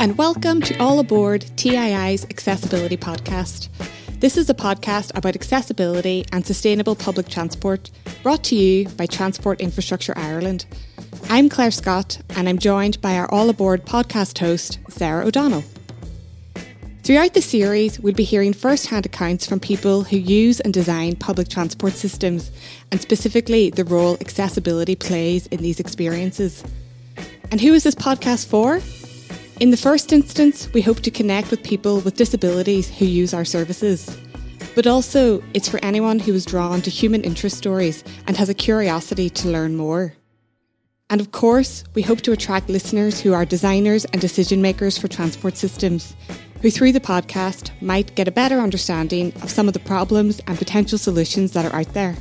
and welcome to All Aboard TII's Accessibility Podcast. This is a podcast about accessibility and sustainable public transport, brought to you by Transport Infrastructure Ireland. I'm Claire Scott, and I'm joined by our All Aboard podcast host, Sarah O'Donnell. Throughout the series, we'll be hearing first-hand accounts from people who use and design public transport systems, and specifically the role accessibility plays in these experiences. And who is this podcast for? In the first instance, we hope to connect with people with disabilities who use our services. But also, it's for anyone who is drawn to human interest stories and has a curiosity to learn more. And of course, we hope to attract listeners who are designers and decision makers for transport systems, who through the podcast might get a better understanding of some of the problems and potential solutions that are out there.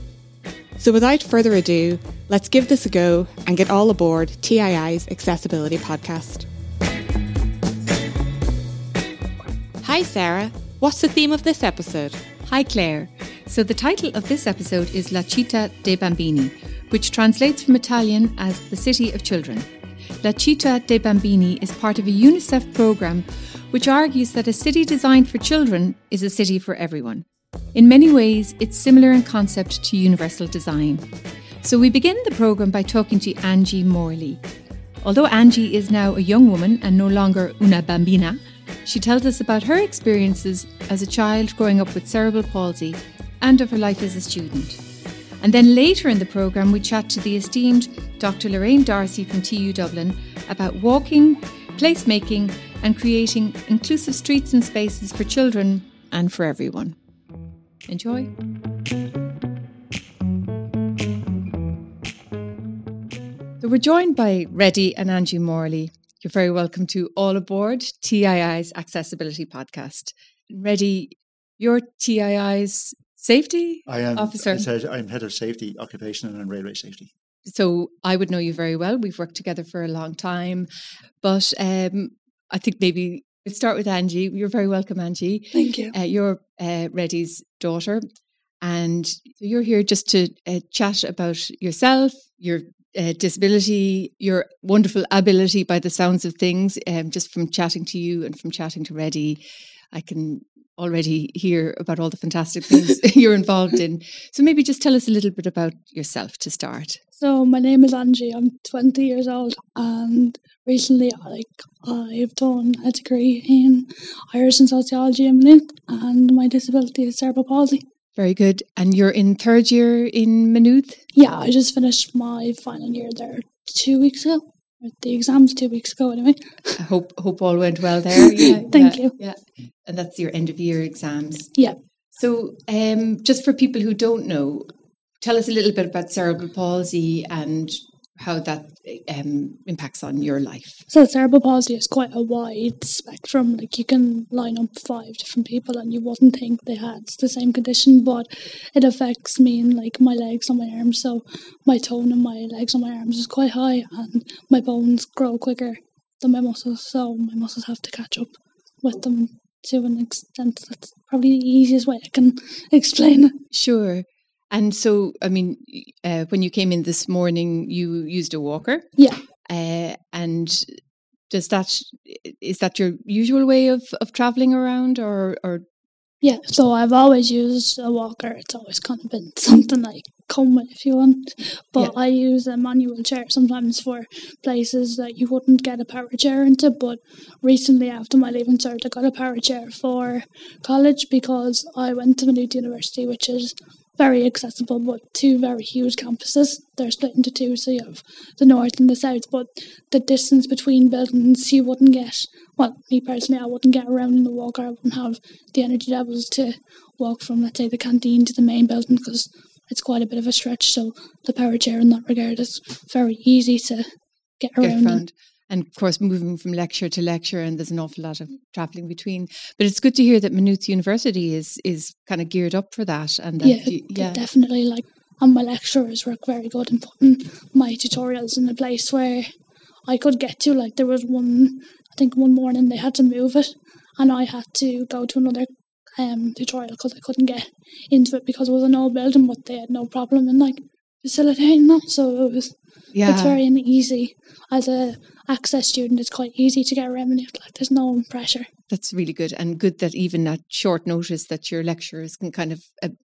So without further ado, let's give this a go and get all aboard TII's Accessibility Podcast. Hi Sarah, what's the theme of this episode? Hi Claire. So the title of this episode is La Città dei Bambini, which translates from Italian as the City of Children. La Città dei Bambini is part of a UNICEF programme which argues that a city designed for children is a city for everyone. In many ways, it's similar in concept to universal design. So we begin the programme by talking to Angie Morley. Although Angie is now a young woman and no longer una bambina, she tells us about her experiences as a child growing up with cerebral palsy and of her life as a student. And then later in the programme, we chat to the esteemed Dr. Lorraine Darcy from TU Dublin about walking, placemaking and creating inclusive streets and spaces for children and for everyone. Enjoy. So we're joined by Reddy and Angie Morley. You're very welcome to All Aboard, TII's Accessibility Podcast. Reddy, you're TII's Safety Officer. I'm Head of Safety, Occupational and Railway Safety. So I would know you very well. We've worked together for a long time. But I think maybe we'll start with Angie. You're very welcome, Angie. Thank you. You're Reddy's daughter. And you're here just to chat about yourself, your disability, your wonderful ability by the sounds of things. Just from chatting to you and from chatting to Reddy, I can already hear about all the fantastic things you're involved in. So maybe just tell us a little bit about yourself to start. So my name is Angie. I'm 20 years old, and recently I've done a degree in Irish and Sociology in Maynooth, and my disability is cerebral palsy. Very good. And you're in third year in Maynooth? Yeah, I just finished my final year there 2 weeks ago. The exams 2 weeks ago anyway. I hope all went well there. Yeah, Thank you. Yeah. And that's your end of year exams. Yeah. So just for people who don't know, tell us a little bit about cerebral palsy and how that impacts on your life. So cerebral palsy is quite a wide spectrum. Like you can line up 5 different people and you wouldn't think they had the same condition, but it affects me in like my legs and my arms. So my tone in my legs and my arms is quite high and my bones grow quicker than my muscles. So my muscles have to catch up with them to an extent. That's probably the easiest way I can explain it. Sure. And so, I mean, when you came in this morning, you used a walker. Yeah. And is that your usual way of travelling around or? Yeah, so I've always used a walker. It's always kind of been something I come with if you want. But yeah. I use a manual chair sometimes for places that you wouldn't get a power chair into. But recently after my leaving cert, I got a power chair for college because I went to Maynooth University, which is very accessible, but 2 very huge campuses. They're split into 2, so you have the north and the south, but the distance between buildings you wouldn't get, well, me personally, I wouldn't get around in the walker. I wouldn't have the energy levels to walk from, let's say, the canteen to the main building because it's quite a bit of a stretch, so the power chair in that regard is very easy to get around. And of course, moving from lecture to lecture, and there's an awful lot of travelling between. But it's good to hear that Maynooth University is kind of geared up for that. And that definitely. Like, and my lecturers work very good in putting my tutorials in a place where I could get to. Like, there was one morning they had to move it, and I had to go to another tutorial because I couldn't get into it because it was an old building, but they had no problem in like facilitating that. So it was, it's very easy. As a access student, it's quite easy to get revenue. Like, there's no pressure. That's really good, and good that even at short notice that your lecturers can kind of,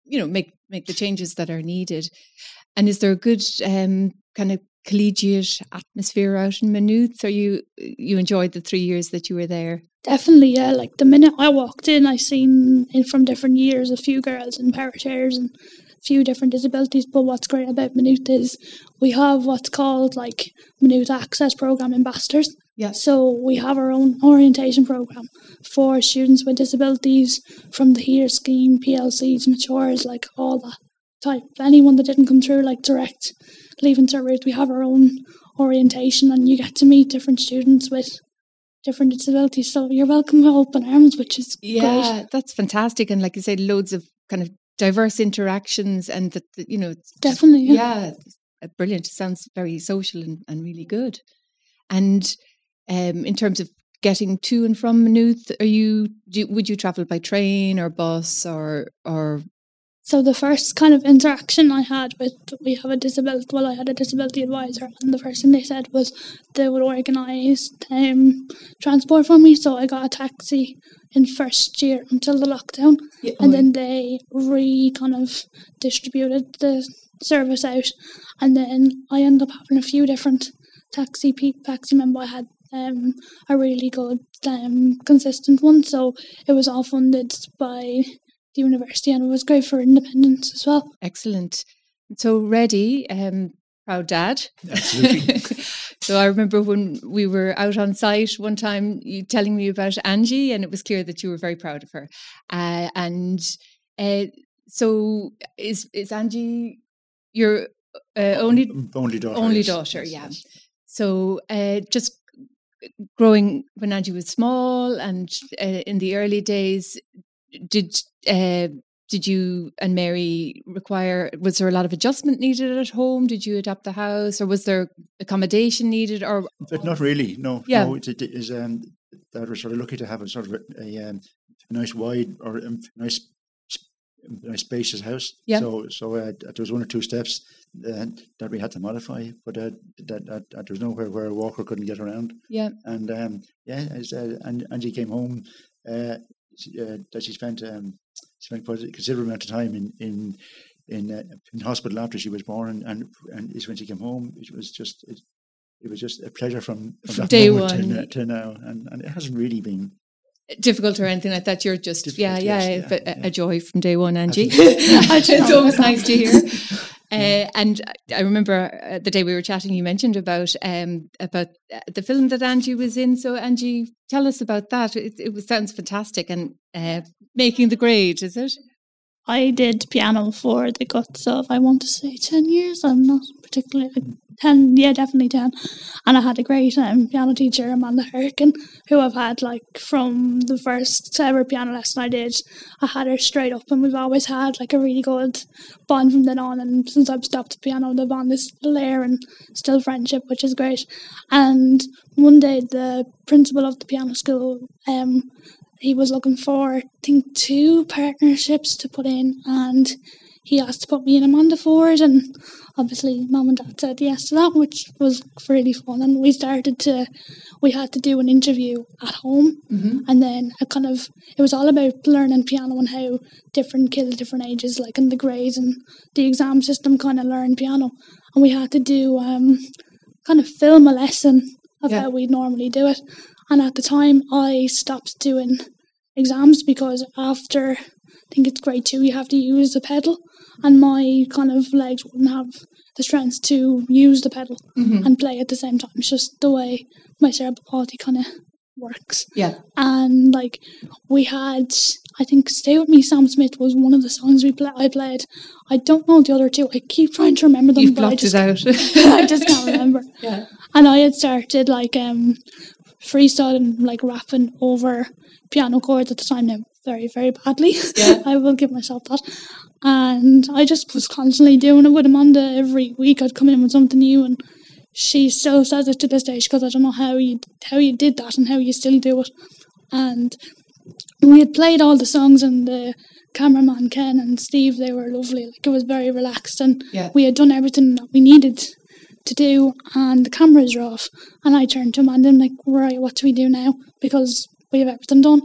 make the changes that are needed. And is there a good kind of collegiate atmosphere out in Maynooth? Or you enjoyed the 3 years that you were there? Definitely, yeah. Like the minute I walked in, I seen from different years a few girls in power chairs and a few different disabilities. But what's great about Maynooth is we have what's called like Maynooth Access Programme Ambassadors. Yeah. So we have our own orientation programme for students with disabilities from the HEAR scheme, PLCs, matures, like all that type. Anyone that didn't come through like direct leaving to route, we have our own orientation, and you get to meet different students with different disabilities. So you're welcome with open arms, which is great. That's fantastic. And like you said, loads of kind of diverse interactions, and that definitely brilliant. It sounds very social and really good. And in terms of getting to and from Maynooth, would you travel by train or bus or? So the first kind of interaction I had with, I had a disability advisor, and the first thing they said was they would organise transport for me. So I got a taxi in first year until the lockdown, and then they kind of distributed the service out, and then I ended up having a few different taxi member. I had a really good consistent one, so it was all funded by the university, and it was great for independence as well. Excellent. So Reddy, proud dad. Absolutely. So I remember when we were out on site one time, you telling me about Angie, and it was clear that you were very proud of her. So is Angie your only daughter? Only daughter, yes, yeah. Yes. So just growing when Angie was small and in the early days, did you and Mary was there a lot of adjustment needed at home? Did you adapt the house, or was there accommodation needed? But not really, no. Yeah. No, it is, that we're sort of lucky to have a sort of a nice wide or nice spacious house. Yeah. So there was one or two steps that we had to modify, but that there was nowhere where a walker couldn't get around. Yeah. And and Angie came home. That she spent quite a considerable amount of time in hospital after she was born, and when she came home, it was just a pleasure from that day moment one to now, and it hasn't really been difficult or anything like that. You're just a joy from day one, Angie. It's always nice to hear. And I remember the day we were chatting, you mentioned about the film that Angie was in. So Angie, tell us about that. It sounds fantastic. And Making the Grade, is it? I did piano for the guts of, I want to say 10 years. I'm not particularly 10. Yeah, definitely 10. And I had a great piano teacher, Amanda Harkin, who I've had from the first ever piano lesson I did. I had her straight up, and we've always had a really good bond from then on. And since I've stopped the piano, the bond is still there and still friendship, which is great. And one day, the principal of the piano school, he was looking for, I think, 2 partnerships to put in, and he asked to put me in Amanda Ford, and obviously Mum and Dad said yes to that, which was really fun. And we had to do an interview at home, and then it was all about learning piano and how different kids, different ages, in the grades and the exam system learn piano. And we had to do film a lesson of how we normally do it. And at the time, I stopped doing exams because after, I think it's grade 2, you have to use the pedal. And my legs wouldn't have the strength to use the pedal and play at the same time. It's just the way my cerebral palsy works. Yeah. And we had, I think, Stay With Me, Sam Smith was one of the songs I played. I don't know the other two. I keep trying to remember them. You've blocked it out. I just can't remember. Yeah. And I had started freestyling, rapping over piano chords at the time, now very, very badly. Yeah. I will give myself that. And I just was constantly doing it with Amanda. Every week I'd come in with something new, and she still says it to this day. She goes, I don't know how you did that and how you still do it. And we had played all the songs, and the cameraman Ken and Steve, they were lovely. Like, it was very relaxed, and we had done everything that we needed to do, and the cameras were off, and I turned to Amanda and I'm like, right, what do we do now? Because we have everything done.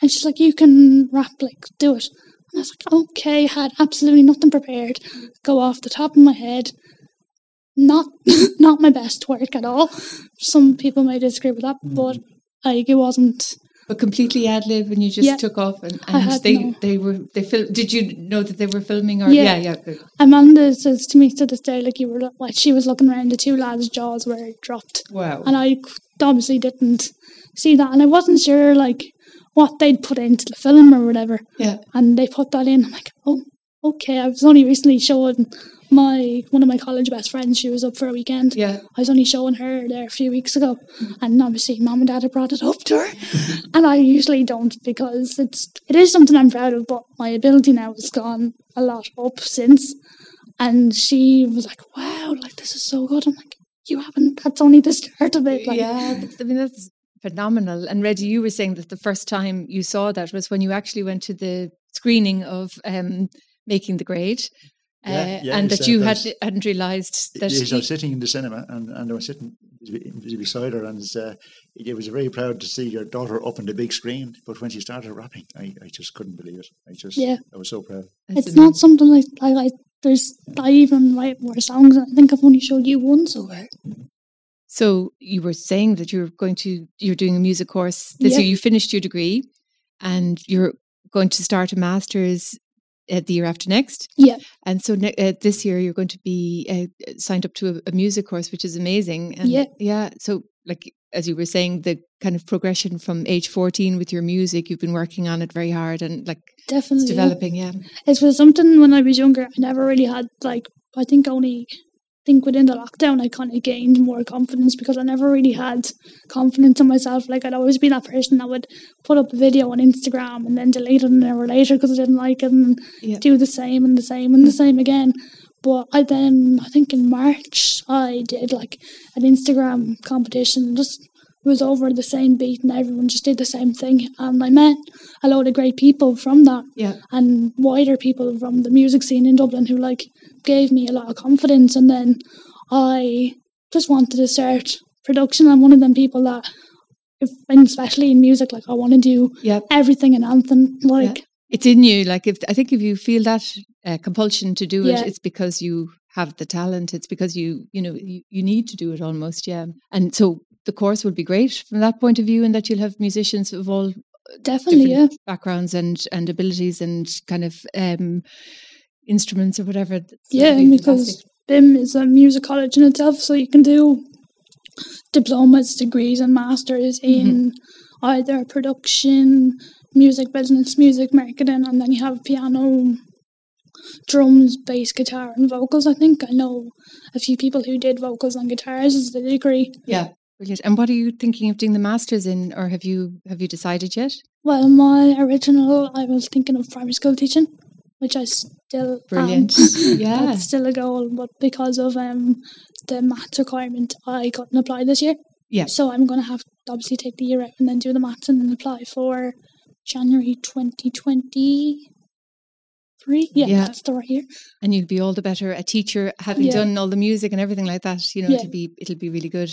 And she's like, you can rap, like, do it. And I was like, okay, had absolutely nothing prepared, go off the top of my head. Not my best work at all. Some people may disagree with that, but like, it wasn't. But completely ad-lib, and you just took off, and did you know that they were filming? Or good. Amanda says to me to this day, like, you were like, she was looking around, the two lads' jaws were dropped. Wow. And I obviously didn't see that, and I wasn't sure like what they'd put into the film or whatever. Yeah. And they put that in. I'm like, oh, okay. I was only recently showing one of my college best friends, she was up for a weekend. Yeah. I was only showing her there a few weeks ago, and obviously mum and dad had brought it up to her. And I usually don't, because it is something I'm proud of, but my ability now has gone a lot up since. And she was like, wow, like, this is so good. I'm like, you haven't, that's only the start of it. Like, yeah, I mean, that's phenomenal. And Reddy, you were saying that the first time you saw that was when you actually went to the screening of Making the Grade. And that you hadn't realised that. Yes, I was sitting in the cinema and I was sitting beside her, and it was very proud to see your daughter up on the big screen. But when she started rapping, I just couldn't believe it. I was so proud. It's not something I even write more songs. I think I've only showed you one so far. So you were saying that you're doing a music course this year. You finished your degree, and you're going to start a master's the year after next. Yeah. And so this year you're going to be signed up to a music course, which is amazing. And so, like, as you were saying, the kind of progression from age 14 with your music, you've been working on it very hard, and like, definitely it's developing. It was something when I was younger, I never really had, like, I think within the lockdown I kind of gained more confidence, because I never really had confidence in myself. Like, I'd always be that person that would put up a video on Instagram and then delete it an hour later because I didn't like it, and do the same and the same and the same again. But I think in March I did like an Instagram competition, just was over the same beat and everyone just did the same thing, and I met a load of great people from that and wider people from the music scene in Dublin who like gave me a lot of confidence. And then I just wanted to start production. I'm one of them people that, and especially in music, like, I want to do everything and anthem, like it's in you. Like, if you feel that compulsion to do it, it's because you have the talent, it's because you need to do it almost. And so the course would be great from that point of view, and that you'll have musicians of all different backgrounds and abilities and kind of instruments or whatever. Because BIM is a music college in itself, so you can do diplomas, degrees and masters in either production, music business, music marketing, and then you have piano, drums, bass, guitar and vocals. I think I know a few people who did vocals and guitars as a degree. Brilliant. And what are you thinking of doing the masters in, or have you decided yet? Well, I was thinking of primary school teaching, which I still brilliant. That's still a goal, but because of the maths requirement, I couldn't apply this year. Yeah. So I'm going to have to obviously take the year out and then do the maths and then apply for January 2020. That's the right year. And you'd be all the better a teacher having done all the music and everything like that. You know, it'll be really good.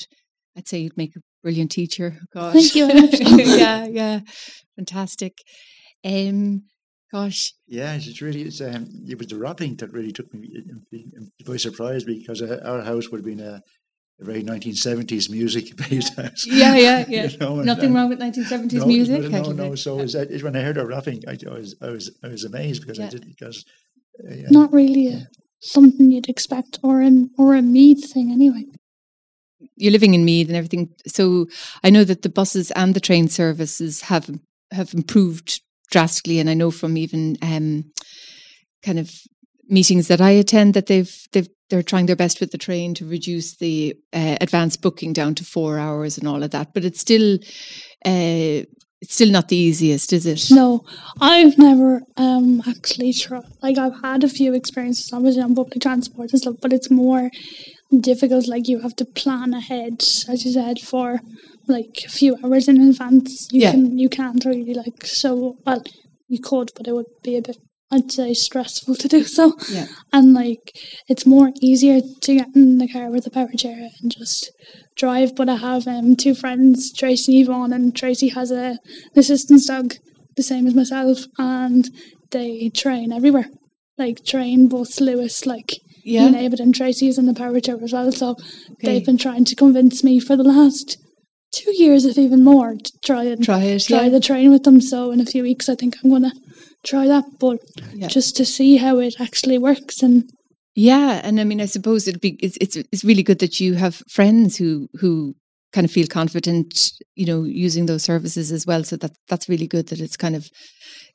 I'd say you'd make a brilliant teacher. Gosh. Thank you. Fantastic. Gosh. Yeah, it was the rapping that really took me by surprise, because our house would have been a very 1970s music-based house. You know, nothing wrong with 1970s music. No. So when I heard her rapping, I was amazed, because I didn't, because not really something you'd expect, or a Meath thing anyway. You're living in Meath and everything, so I know that the buses and the train services have improved drastically, and I know from even kind of meetings that I attend that they're trying their best with the train to reduce the advanced booking down to 4 hours and all of that. But it's still not the easiest, is it? No, I've never actually tried. Like, I've had a few experiences, obviously, on public transport and stuff, but it's more difficult. Like, you have to plan ahead, as you said, for like a few hours in advance. You can't really, like, so well. You could, but it would be a bit I'd say stressful to do so. Yeah. And like it's more easier to get in the car with a power chair and just drive. But I have two friends, Tracy and Yvonne, and Tracy has an assistance dog, the same as myself, and they train everywhere. Like train, both Lewis, like yeah. Neighbour and Tracy's in the power chair as well. So they've been trying to convince me for the last 2 years, if even more, to try the train with them. So in a few weeks I think I'm gonna try that, but just to see how it actually works. And yeah, and I mean I suppose it'd be it's really good that you have friends who kind of feel confident, you know, using those services as well. So that's really good that it's kind of,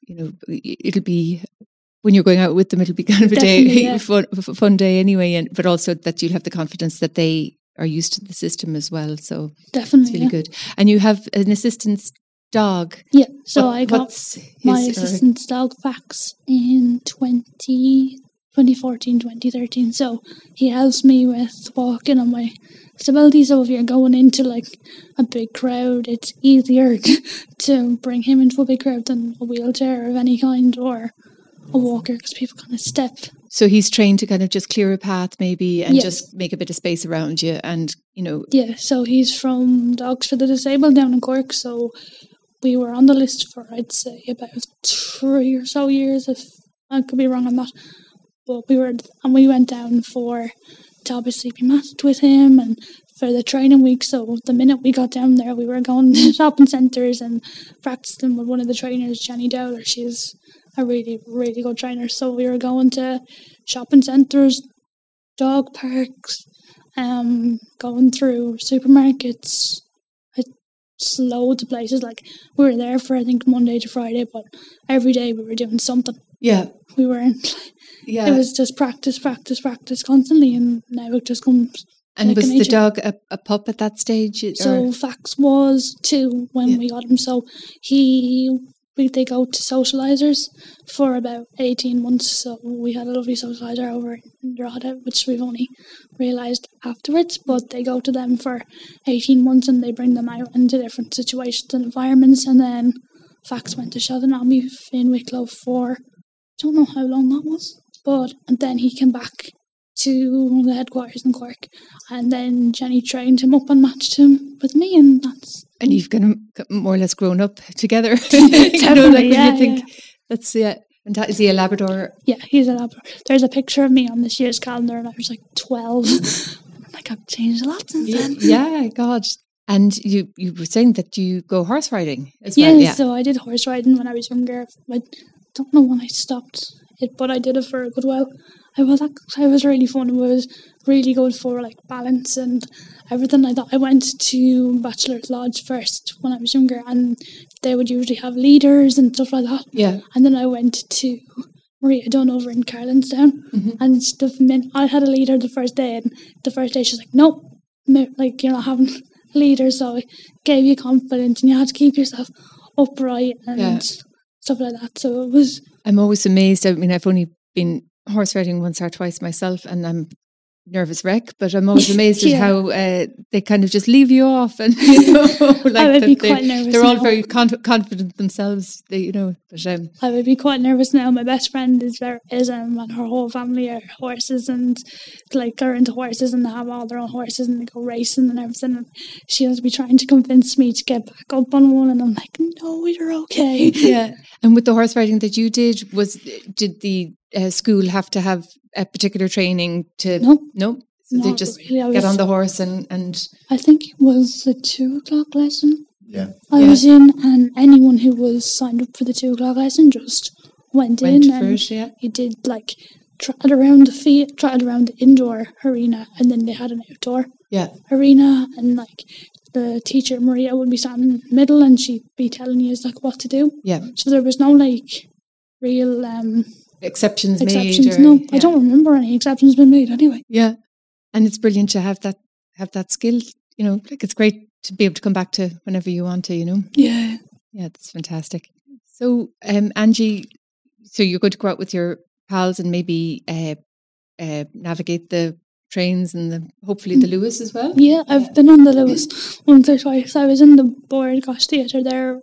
you know, it'll be when you're going out with them, it'll be kind of a fun day anyway, and but also that you'll have the confidence that they are used to the system as well. So definitely it's really good. And you have an assistance dog. Yeah, so I got my assistance dog Fax in 2014, 2013. So he helps me with walking on my disability. So if you're going into like a big crowd, it's easier to bring him into a big crowd than a wheelchair of any kind or a walker, because people kind of step. So he's trained to kind of just clear a path maybe and just make a bit of space around you and, you know. Yeah, so he's from Dogs for the Disabled down in Cork. So we were on the list for, I'd say, about 3 or so years, if I could be wrong on that. But we went down to obviously be matched with him and for the training week. So the minute we got down there, we were going to shopping centres and practising with one of the trainers, Jenny Dowler. She's a really, really good trainer. So we were going to shopping centres, dog parks, going through supermarkets, loads of places. Like we were there for I think Monday to Friday, but every day we were doing something. Yeah. We weren't. Yeah. It was just practice constantly, and now it just comes. And was the dog a pup at that stage? So Fax was 2 when we got him. So they go to socialisers for about 18 months. So we had a lovely socialiser over in Drogheda, which we've only realised afterwards. But they go to them for 18 months and they bring them out into different situations and environments. And then Fax went to Shadanami in Wicklow for, I don't know how long that was. And then he came back to the headquarters in Cork. And then Jenny trained him up and matched him with me. And that's... And you've kind of more or less grown up together. You know, like when you think that's and is he a Labrador? Yeah, he's a Labrador. There's a picture of me on this year's calendar, and I was like 12. I'm like, I've changed a lot since then. Yeah, God. And you were saying that you go horse riding as well. Yeah, so I did horse riding when I was younger. I don't know when I stopped it, but I did it for a good while. I was really fun. It was really good for like balance and everything like that. I went to Bachelor's Lodge first when I was younger, and they would usually have leaders and stuff like that. Yeah. And then I went to Maria Dunn over in Carlingstown, and I had a leader the first day, and the first day she's like, "Nope, like you're not having a leader." So it gave you confidence, and you had to keep yourself upright and stuff like that. So it was. I'm always amazed. I mean, I've only been horse riding once or twice myself, and I'm nervous wreck, but I'm always amazed at how they kind of just leave you off, and you know, like I would be quite nervous. They're all very confident themselves, I would be quite nervous now. My best friend is and her whole family are horses, and like are into horses, and they have all their own horses, and they go racing and everything. And she has to be trying to convince me to get back up on one, and I'm like, no, you're okay. Yeah. And with the horse riding that you did, did the school have to have a particular training to so they just get on the horse and I think it was the 2 o'clock lesson was in, and anyone who was signed up for the 2 o'clock lesson just went in and you did like trotted around the indoor arena, and then they had an outdoor arena, and like the teacher Maria would be standing in the middle, and she'd be telling you like what to do. So there was no like real exceptions made. I don't remember any exceptions being made anyway. Yeah, and it's brilliant to have that skill. You know, like it's great to be able to come back to whenever you want to. You know. Yeah. Yeah, that's fantastic. So, Angie, so you're going to go out with your pals and maybe navigate the trains and hopefully the Lewis as well. Yeah, I've been on the Lewis once or twice. I was in the Bord Gáis Theatre there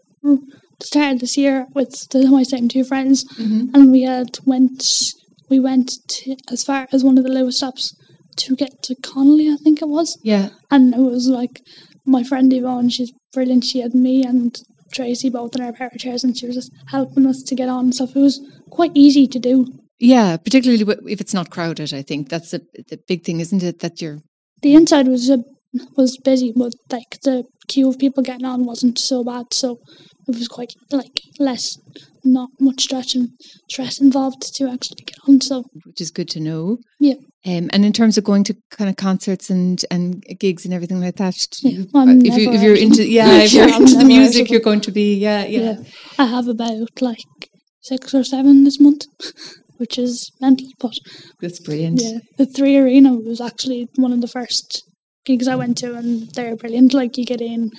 started this year with my same two friends, mm-hmm. and we went to, as far as one of the lowest stops to get to Connolly, I think it was. Yeah. And it was like my friend Yvonne, she's brilliant. She had me and Tracy both in our power chairs, and she was just helping us to get on and stuff. It was quite easy to do. Yeah, particularly if it's not crowded, I think. That's the big thing, isn't it? That you're... The inside was busy, but like the queue of people getting on wasn't so bad, so it was quite like less, not much stress involved to actually get on. So, which is good to know. Yeah. And in terms of going to kind of concerts and gigs and everything like that, if you're into the music, actually. You're going to be yeah. I have about like 6 or 7 this month, which is mental, but that's brilliant. Yeah, the 3 Arena was actually one of the first gigs I went to, and they're brilliant. Like you get in,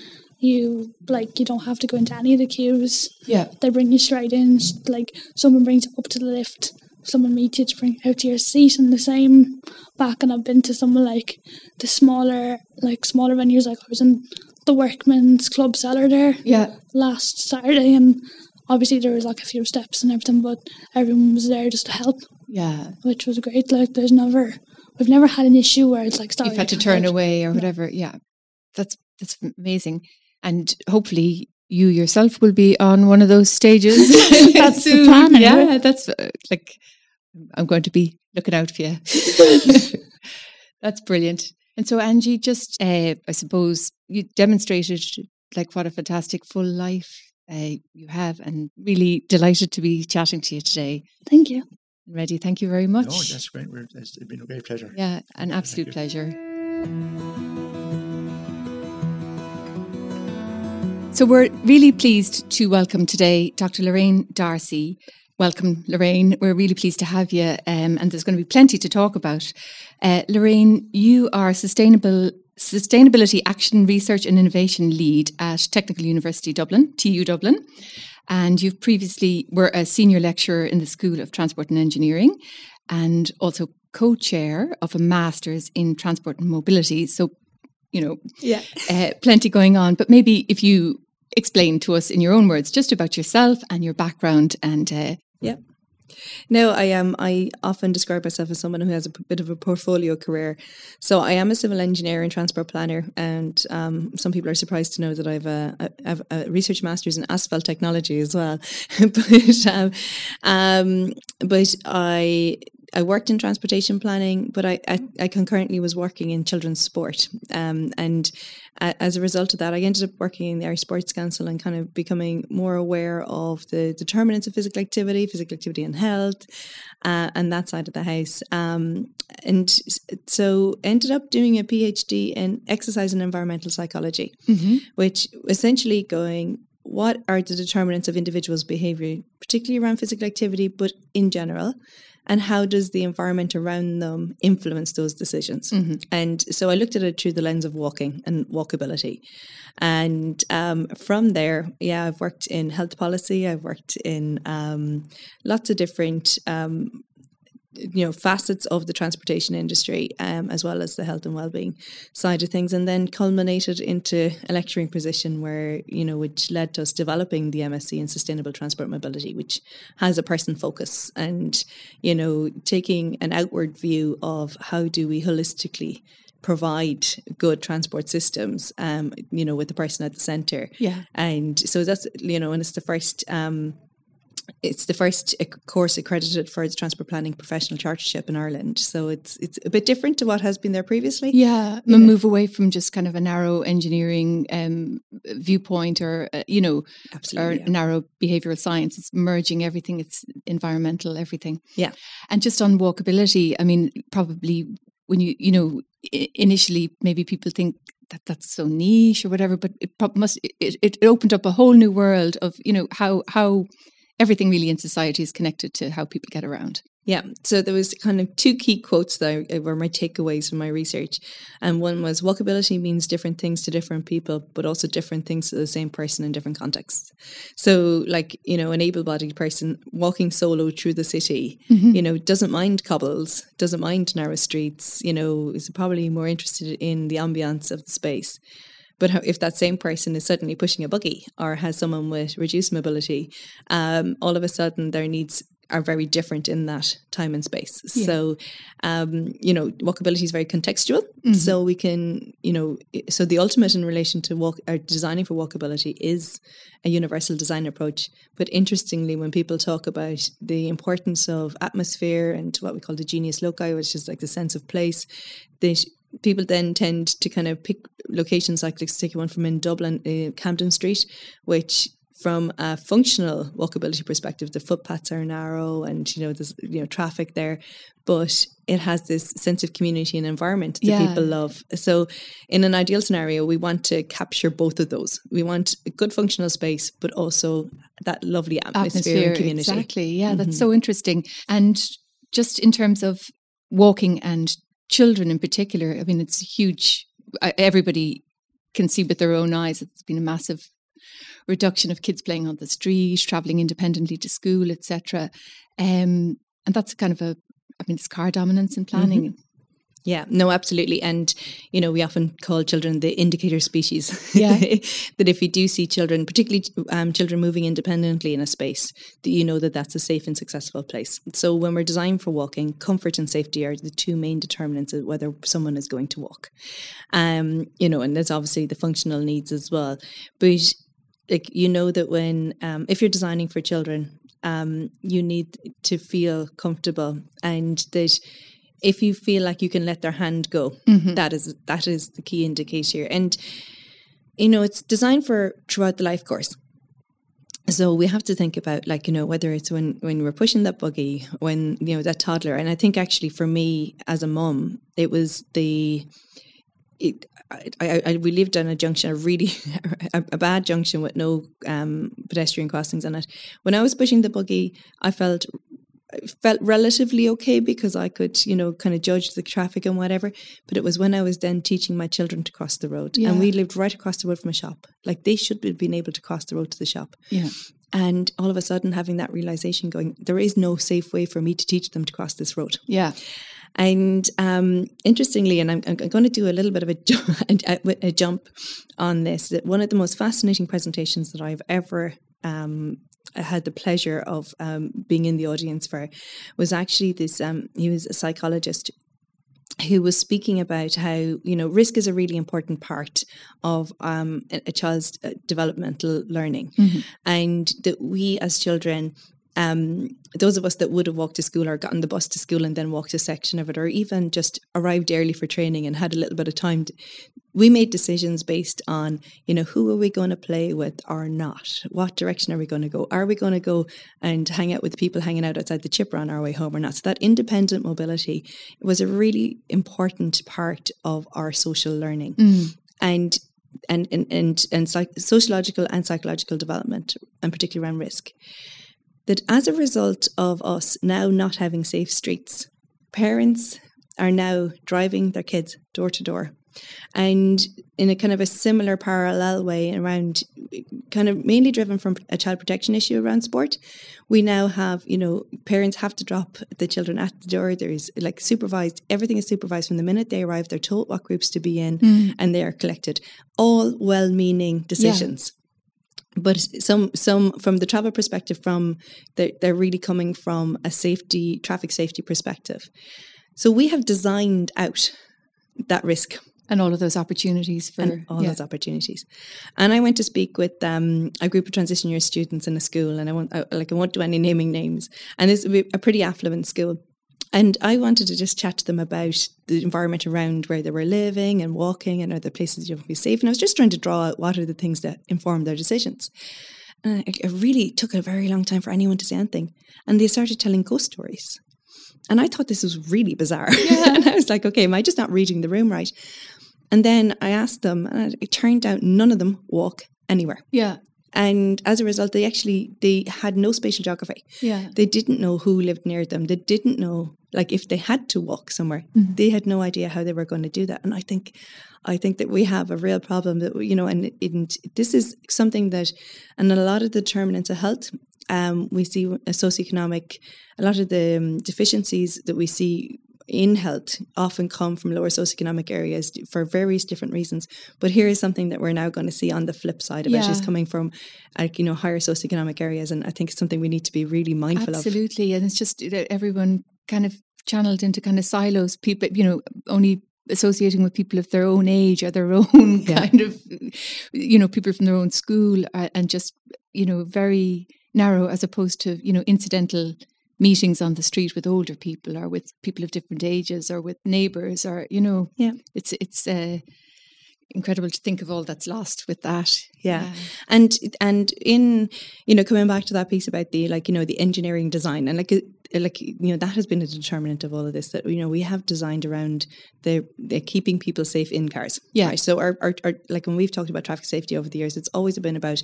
you don't have to go into any of the queues. Yeah, they bring you straight in. Like someone brings you up to the lift. Someone meets you to bring out to your seat, and the same back. And I've been to some like the smaller venues. Like I was in the Workman's Club Cellar there last Saturday, and obviously there was like a few steps and everything, but everyone was there just to help. Yeah, which was great. Like we've never had an issue where it's like sorry, you've had to turn away or whatever. Yeah, that's amazing, and hopefully you yourself will be on one of those stages. That's soon. The plan. Yeah, that's like, I'm going to be looking out for you. That's brilliant. And so, Angie, just, I suppose, you demonstrated like what a fantastic full life you have, and really delighted to be chatting to you today. Thank you. Reddy, thank you very much. Oh, that's great. It's been a great pleasure. Yeah, an absolute pleasure. So we're really pleased to welcome today Dr. Lorraine Darcy. Welcome, Lorraine. We're really pleased to have you, and there's going to be plenty to talk about. Lorraine, you are Sustainability Action Research and Innovation Lead at Technical University Dublin, TU Dublin, and you've previously were a senior lecturer in the School of Transport and Engineering, and also co-chair of a Master's in Transport and Mobility. So, plenty going on. But maybe if you explain to us in your own words just about yourself and your background and... No, I am. I often describe myself as someone who has a bit of a portfolio career. So I am a civil engineer and transport planner, and some people are surprised to know that I have a research master's in asphalt technology as well. but I worked in transportation planning, but I concurrently was working in children's sport. As a result of that, I ended up working in the Irish Sports Council and kind of becoming more aware of the determinants of physical activity and health, and that side of the house. And so ended up doing a PhD in exercise and environmental psychology, mm-hmm. which essentially going, what are the determinants of individuals' behaviour, particularly around physical activity, but in general? And how does the environment around them influence those decisions? Mm-hmm. And so I looked at it through the lens of walking and walkability. And from there, I've worked in health policy. I've worked in lots of different, facets of the transportation industry, as well as the health and well-being side of things. And then culminated into a lecturing position where, which led to us developing the MSc in Sustainable Transport Mobility, which has a person focus and, taking an outward view of how do we holistically provide good transport systems, with the person at the centre. Yeah. And so that's, and it's the first... It's the first course accredited for its transport planning professional chartership in Ireland. So it's a bit different to what has been there previously. Yeah, a move away from just kind of a narrow engineering viewpoint or, narrow behavioural science. It's merging everything. It's environmental, everything. Yeah. And just on walkability, I mean, probably when initially maybe people think, that's so niche or whatever, but it opened up a whole new world of, how everything really in society is connected to how people get around. Yeah. So there was kind of two key quotes that were my takeaways from my research. And one was, walkability means different things to different people, but also different things to the same person in different contexts. So like, an able-bodied person walking solo through the city, mm-hmm. Doesn't mind cobbles, doesn't mind narrow streets, is probably more interested in the ambience of the space. But if that same person is suddenly pushing a buggy or has someone with reduced mobility, all of a sudden their needs are very different in that time and space. Yeah. So, walkability is very contextual. Mm-hmm. So we can, so the ultimate in relation to designing for walkability is a universal design approach. But interestingly, when people talk about the importance of atmosphere and what we call the genius loci, which is like the sense of place, people then tend to kind of pick locations like let's take one from in Dublin, Camden Street, which from a functional walkability perspective, the footpaths are narrow and, there's, traffic there, but it has this sense of community and environment that people love. So in an ideal scenario, we want to capture both of those. We want a good functional space, but also that lovely atmosphere and community. Exactly. Yeah, mm-hmm. That's so interesting. And just in terms of walking and children in particular, I mean, it's huge. Everybody can see with their own eyes. It's been a massive reduction of kids playing on the street, travelling independently to school, etc. And that's kind of it's car dominance in planning. Mm-hmm. Yeah, no, absolutely. And, we often call children the indicator species. Yeah. That if you do see children, particularly children moving independently in a space, that you know that that's a safe and successful place. So when we're designing for walking, comfort and safety are the two main determinants of whether someone is going to walk. And there's obviously the functional needs as well. But, that when, if you're designing for children, you need to feel comfortable, and that if you feel like you can let their hand go, mm-hmm. that is the key indicator. And, it's designed for throughout the life course. So we have to think about whether it's when we're pushing that buggy, when, that toddler. And I think actually for me as a mum, it was we lived on a junction, a bad junction with no pedestrian crossings on it. When I was pushing the buggy, I felt relatively okay because I could, kind of judge the traffic and whatever. But it was when I was then teaching my children to cross the road. Yeah. And we lived right across the road from a shop. Like, they should have been able to cross the road to the shop. Yeah. And all of a sudden having that realization going, there is no safe way for me to teach them to cross this road. Yeah. And interestingly, and I'm going to do a little bit of a jump on this, that one of the most fascinating presentations that I've ever I had the pleasure of being in the audience for was actually this, he was a psychologist who was speaking about how, risk is a really important part of a child's developmental learning. Mm-hmm. And that we as children, those of us that would have walked to school or gotten the bus to school and then walked a section of it, or even just arrived early for training and had a little bit of time, we made decisions based on, who are we going to play with or not? What direction are we going to go? Are we going to go and hang out with people hanging out outside the chipper on our way home or not? So that independent mobility was a really important part of our social learning. Mm. And sociological and psychological development, and particularly around risk. That as a result of us now not having safe streets, parents are now driving their kids door to door. And in a kind of a similar parallel way around, kind of mainly driven from a child protection issue around sport, we now have, parents have to drop the children at the door. There's supervised, everything is supervised from the minute they arrive. They're told what groups to be in, and they are collected. All well-meaning decisions. Yeah. But some from the travel perspective, they're really coming from a traffic safety perspective. So we have designed out that risk. And all of those opportunities those opportunities. And I went to speak with a group of transition year students in a school, and I won't do any naming names. And this would be a pretty affluent school. And I wanted to just chat to them about the environment around where they were living and walking and other places you would be safe. And I was just trying to draw out what are the things that inform their decisions. And it really took a very long time for anyone to say anything. And they started telling ghost stories. And I thought this was really bizarre. Yeah. And I was like, okay, am I just not reading the room right? And then I asked them, and it turned out none of them walk anywhere. Yeah. And as a result, they had no spatial geography. Yeah. They didn't know who lived near them. They didn't know, if they had to walk somewhere, mm-hmm. they had no idea how they were going to do that. And I think that we have a real problem that, and this is something that, and a lot of the determinants of health, we see a lot of the deficiencies that we see in health often come from lower socioeconomic areas for various different reasons. But here is something that we're now going to see on the flip side of it is coming from, higher socioeconomic areas. And I think it's something we need to be really mindful of. Absolutely. And it's just that everyone kind of channeled into kind of silos, people, only associating with people of their own age or their own kind of, people from their own school, and just, very narrow, as opposed to, incidental meetings on the street with older people or with people of different ages or with neighbours or, it's incredible to think of all that's lost with that. Yeah. And in, coming back to that piece about the, the engineering design and that has been a determinant of all of this, that, we have designed around the keeping people safe in cars. Yeah. Right? So our when we've talked about traffic safety over the years, it's always been about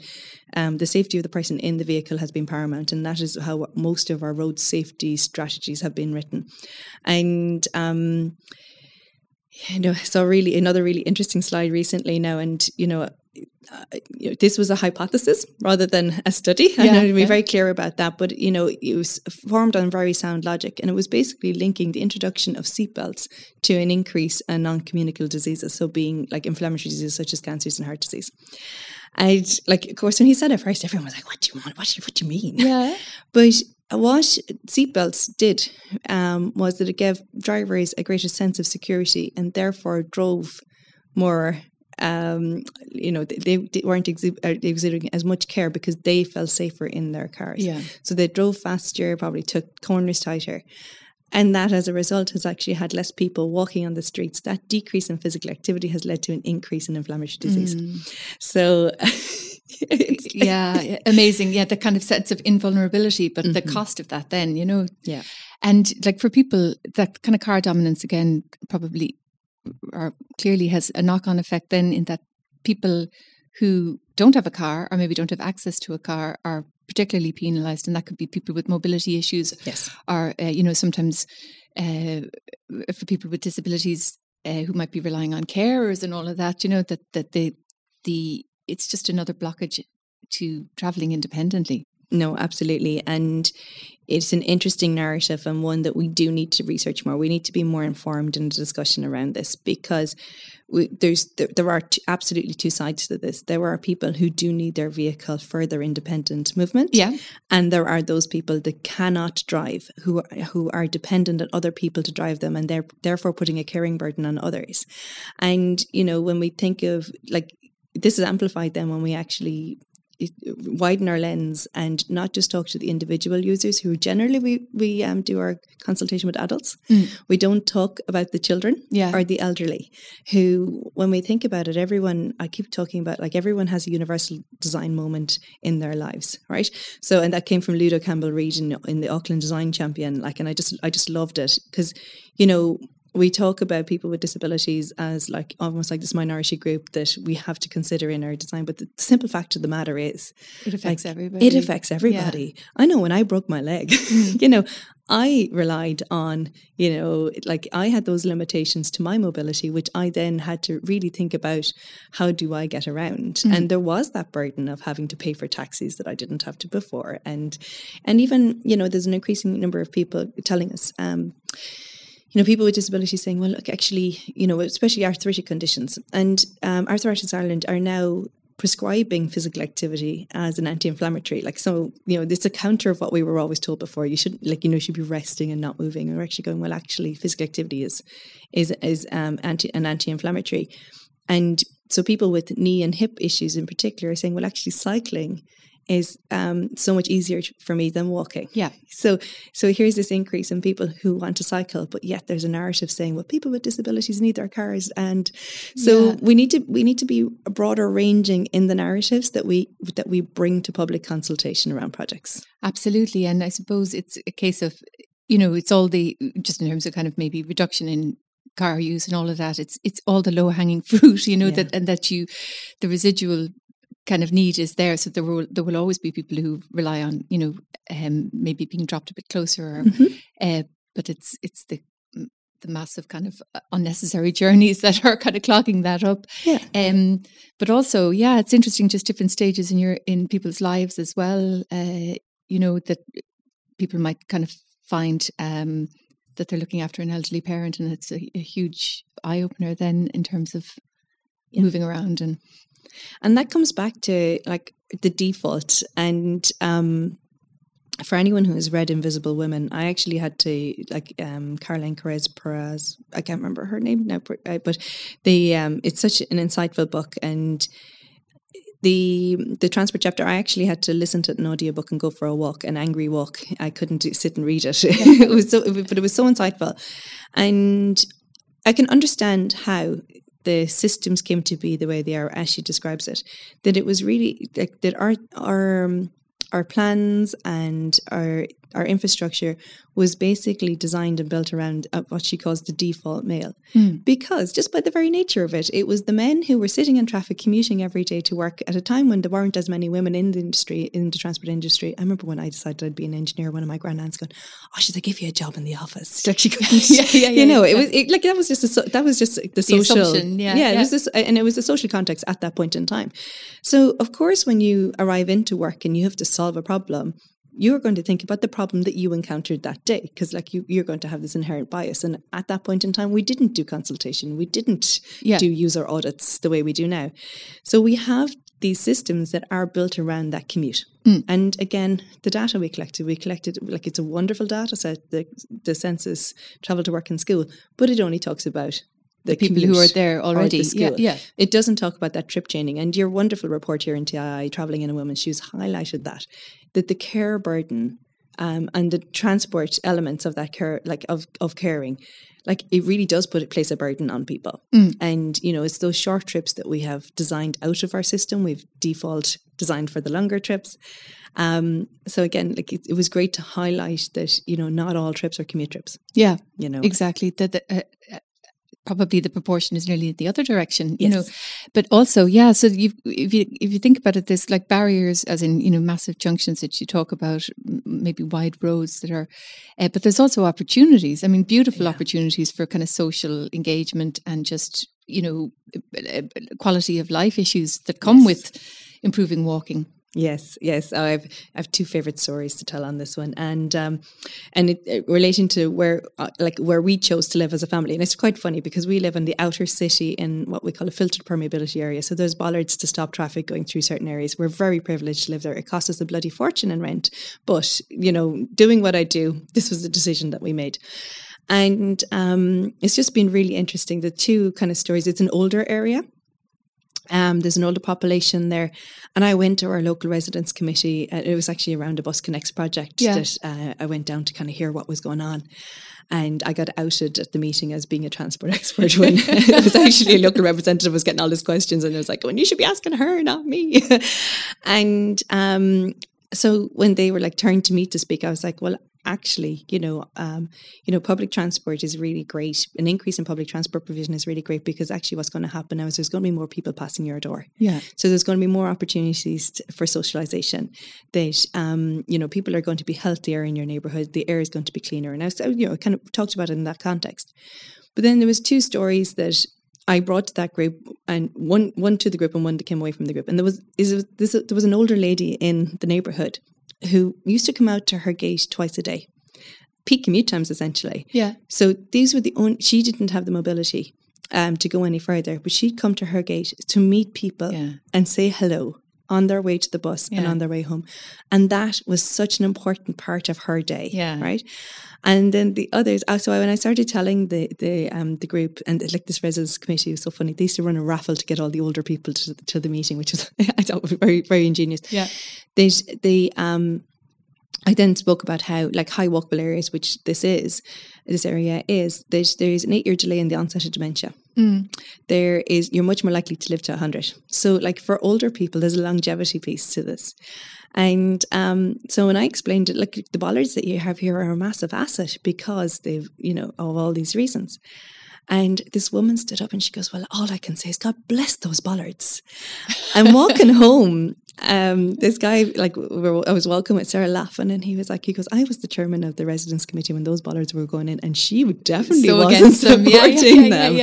the safety of the person in the vehicle has been paramount. And that is how most of our road safety strategies have been written. And, I saw another really interesting slide recently now. And, this was a hypothesis rather than a study. I know to be very clear about that, but it was formed on very sound logic, and it was basically linking the introduction of seatbelts to an increase in non-communicable diseases, so being like inflammatory diseases such as cancers and heart disease. And of course, when he said it first, everyone was like, "What do you want? What do you mean?" Yeah, but what seatbelts did was that it gave drivers a greater sense of security, and therefore drove more. They weren't exhibiting as much care because they felt safer in their cars. Yeah. So they drove faster, probably took corners tighter. And that, as a result, has actually had less people walking on the streets. That decrease in physical activity has led to an increase in inflammatory disease. So... amazing. Yeah, the kind of sense of invulnerability, but the cost of that then, Yeah. And for people, that kind of car dominance, again, probably... or clearly has a knock-on effect then, in that people who don't have a car or maybe don't have access to a car are particularly penalised, and that could be people with mobility issues, or sometimes for people with disabilities who might be relying on carers and all of that. It's just another blockage to travelling independently. No, absolutely. And it's an interesting narrative, and one that we do need to research more. We need to be more informed in the discussion around this, because there are absolutely two sides to this. There are people who do need their vehicle for their independent movement. Yeah. And there are those people that cannot drive, who are dependent on other people to drive them, and they're therefore putting a caring burden on others. And, when we think of, this is amplified then when we actually... widen our lens and not just talk to the individual users, who generally we do our consultation with adults. We don't talk about the children or the elderly, who, when we think about it, everyone has a universal design moment in their lives, right? So, and that came from Ludo Campbell-Reid in the Auckland Design Champion, and I just loved it, because we talk about people with disabilities as almost like this minority group that we have to consider in our design. But the simple fact of the matter is it affects everybody. Yeah. I know when I broke my leg, I relied on, I had those limitations to my mobility, which I then had to really think about, how do I get around? And there was that burden of having to pay for taxis that I didn't have to before. And even, there's an increasing number of people telling us, people with disabilities saying, well, look, actually, especially arthritic conditions. And Arthritis Ireland are now prescribing physical activity as an anti-inflammatory. This is a counter of what we were always told before. You should, you should be resting and not moving. And we're actually going, well, actually, physical activity is anti-inflammatory. And so people with knee and hip issues in particular are saying, well, actually, cycling is so much easier for me than walking. Yeah. So here's this increase in people who want to cycle, but yet there's a narrative saying, well, people with disabilities need their cars. And so we need to be broader ranging in the narratives that we bring to public consultation around projects. Absolutely. And I suppose it's a case of, it's all the, just in terms of kind of maybe reduction in car use and all of that, it's all the low hanging fruit, the residual kind of need is there. So there will always be people who rely on, maybe being dropped a bit closer, or, but it's the massive kind of unnecessary journeys that are kind of clogging that up. Yeah. But also, it's interesting, just different stages in people's lives as well. That people might kind of find that they're looking after an elderly parent, and it's a huge eye-opener then in terms of moving around. And that comes back to like the default. And for anyone who has read Invisible Women, I actually had to, like, Caroline Corrêa Perez, I can't remember her name now, but it's such an insightful book. And the transport chapter, I actually had to listen to an audiobook and go for a walk, an angry walk. I couldn't sit and read it. But it was so insightful. And I can understand how the systems came to be the way they are, as she describes it, that it was really like that our plans and our infrastructure was basically designed and built around what she calls the default male. Mm. Because just by the very nature of it, it was the men who were sitting in traffic, commuting every day to work at a time when there weren't as many women in the industry, in the transport industry. I remember when I decided I'd be an engineer, one of my grandnans going, "Oh, should I give you a job in the office?" Like she couldn't, it was like that was just the social assumption, It was this, and it was a social context at that point in time. So of course, when you arrive into work and you have to solve a problem, you're going to think about the problem that you encountered that day, because like you're going to have this inherent bias. And at that point in time, we didn't do consultation. We didn't do user audits the way we do now. So we have these systems that are built around that commute. Mm. And again, the data we collected, like it's a wonderful data set, the census, travel to work and school, but it only talks about the people who are there already. It doesn't talk about that trip chaining. And your wonderful report here in TII, Travelling in a Woman's Shoes, highlighted that the care burden and the transport elements of that care, like of caring, like it really does place a burden on people. Mm. And, you know, it's those short trips that we have designed out of our system. We've default designed for the longer trips. So again, like it was great to highlight that, you know, not all trips are commute trips. Yeah, you know, exactly. Probably the proportion is nearly the other direction, you know, but also, so if you think about it, this like barriers as in, you know, massive junctions that you talk about, maybe wide roads that are, but there's also opportunities. I mean, beautiful opportunities for kind of social engagement and just, you know, quality of life issues that come with improving walking. Yes. Oh, I've two favorite stories to tell on this one, and it relating to where we chose to live as a family, and it's quite funny because we live in the outer city in what we call a filtered permeability area. So there's bollards to stop traffic going through certain areas. We're very privileged to live there. It cost us a bloody fortune in rent, but you know, doing what I do, this was the decision that we made. And it's just been really interesting. The two kind of stories. It's an older area. There's an older population there, and I went to our local residents committee. It was actually around a Bus Connects project that I went down to kind of hear what was going on, and I got outed at the meeting as being a transport expert when it was actually a local representative was getting all these questions, and I was like, "Well, you should be asking her, not me." And so when they were like turned to me to speak, I was like, "Well, actually, you know, public transport is really great. An increase in public transport provision is really great because actually what's going to happen now is there's going to be more people passing your door. Yeah. So there's going to be more opportunities for socialization. That, you know, people are going to be healthier in your neighborhood. The air is going to be cleaner." And I was, you know, kind of talked about it in that context. But then there was two stories that I brought to that group, and one to the group and one that came away from the group. And there was an older lady in the neighborhood who used to come out to her gate twice a day, peak commute times essentially. Yeah. So these were the only, she didn't have the mobility to go any further, but she'd come to her gate to meet people and say hello on their way to the bus and on their way home. And that was such an important part of her day, right? And then the others, so when I started telling the group, and like this residents committee was so funny, they used to run a raffle to get all the older people to the meeting, which was, I thought, was very, very ingenious. Yeah. I then spoke about how, like, high walkable areas, which this area is, there is an 8-year delay in the onset of dementia. Mm. You're much more likely to live to 100. So, like, for older people, there's a longevity piece to this. And so when I explained it, like, the bollards that you have here are a massive asset because they've, you know, of all these reasons. And this woman stood up and she goes, "Well, all I can say is God bless those bollards." I'm walking home This guy, like, I was welcome with Sarah laughing, and he goes, I was the chairman of the residence committee when those bollards were going in, and she definitely wasn't supporting them.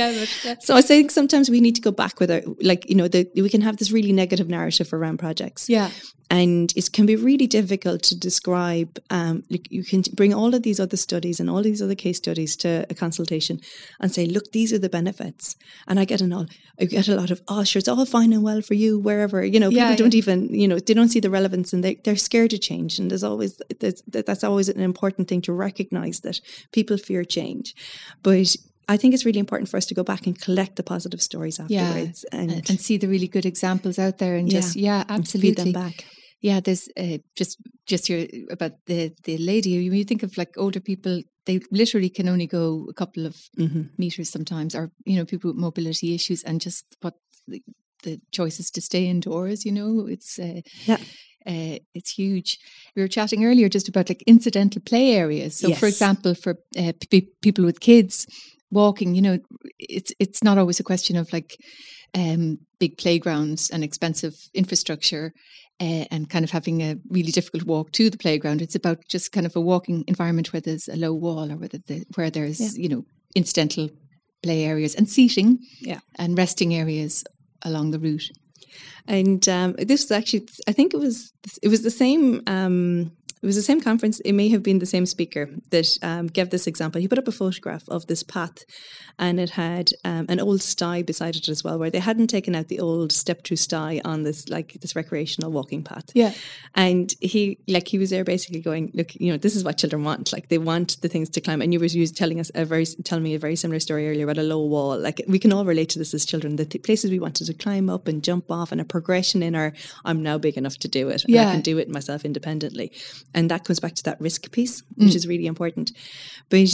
So I think sometimes we need to go back with our, like, you know, we can have this really negative narrative around projects. Yeah. And it can be really difficult to describe. You can bring all of these other studies and all these other case studies to a consultation and say, look, these are the benefits. And I get a lot of, oh, sure, it's all fine and well for you, wherever, you know, people don't even, you know, they don't see the relevance, and they're scared to change. And that's always an important thing to recognize, that people fear change. But I think it's really important for us to go back and collect the positive stories afterwards, and see the really good examples out there, and absolutely feed them back. Yeah, there's just your about the lady. You think of, like, older people; they literally can only go a couple of meters sometimes, or, you know, people with mobility issues, and just what the choices to stay indoors. You know, it's huge. We were chatting earlier just about, like, incidental play areas. So, for example, for people with kids. Walking, you know, it's not always a question of, like, big playgrounds and expensive infrastructure and kind of having a really difficult walk to the playground. It's about just kind of a walking environment where there's a low wall, or where there's you know, incidental play areas and seating and resting areas along the route. And this was actually, I think it was the same. It was the same conference. It may have been the same speaker that gave this example. He put up a photograph of this path, and it had an old sty beside it as well, where they hadn't taken out the old step-through sty on this, like, this recreational walking path. Yeah. And he was there basically going, look, you know, this is what children want. Like, they want the things to climb. And you were telling me a very similar story earlier about a low wall. Like, we can all relate to this as children. The places we wanted to climb up and jump off, and a progression in our, I'm now big enough to do it. And I can do it myself independently. And that comes back to that risk piece, which is really important. But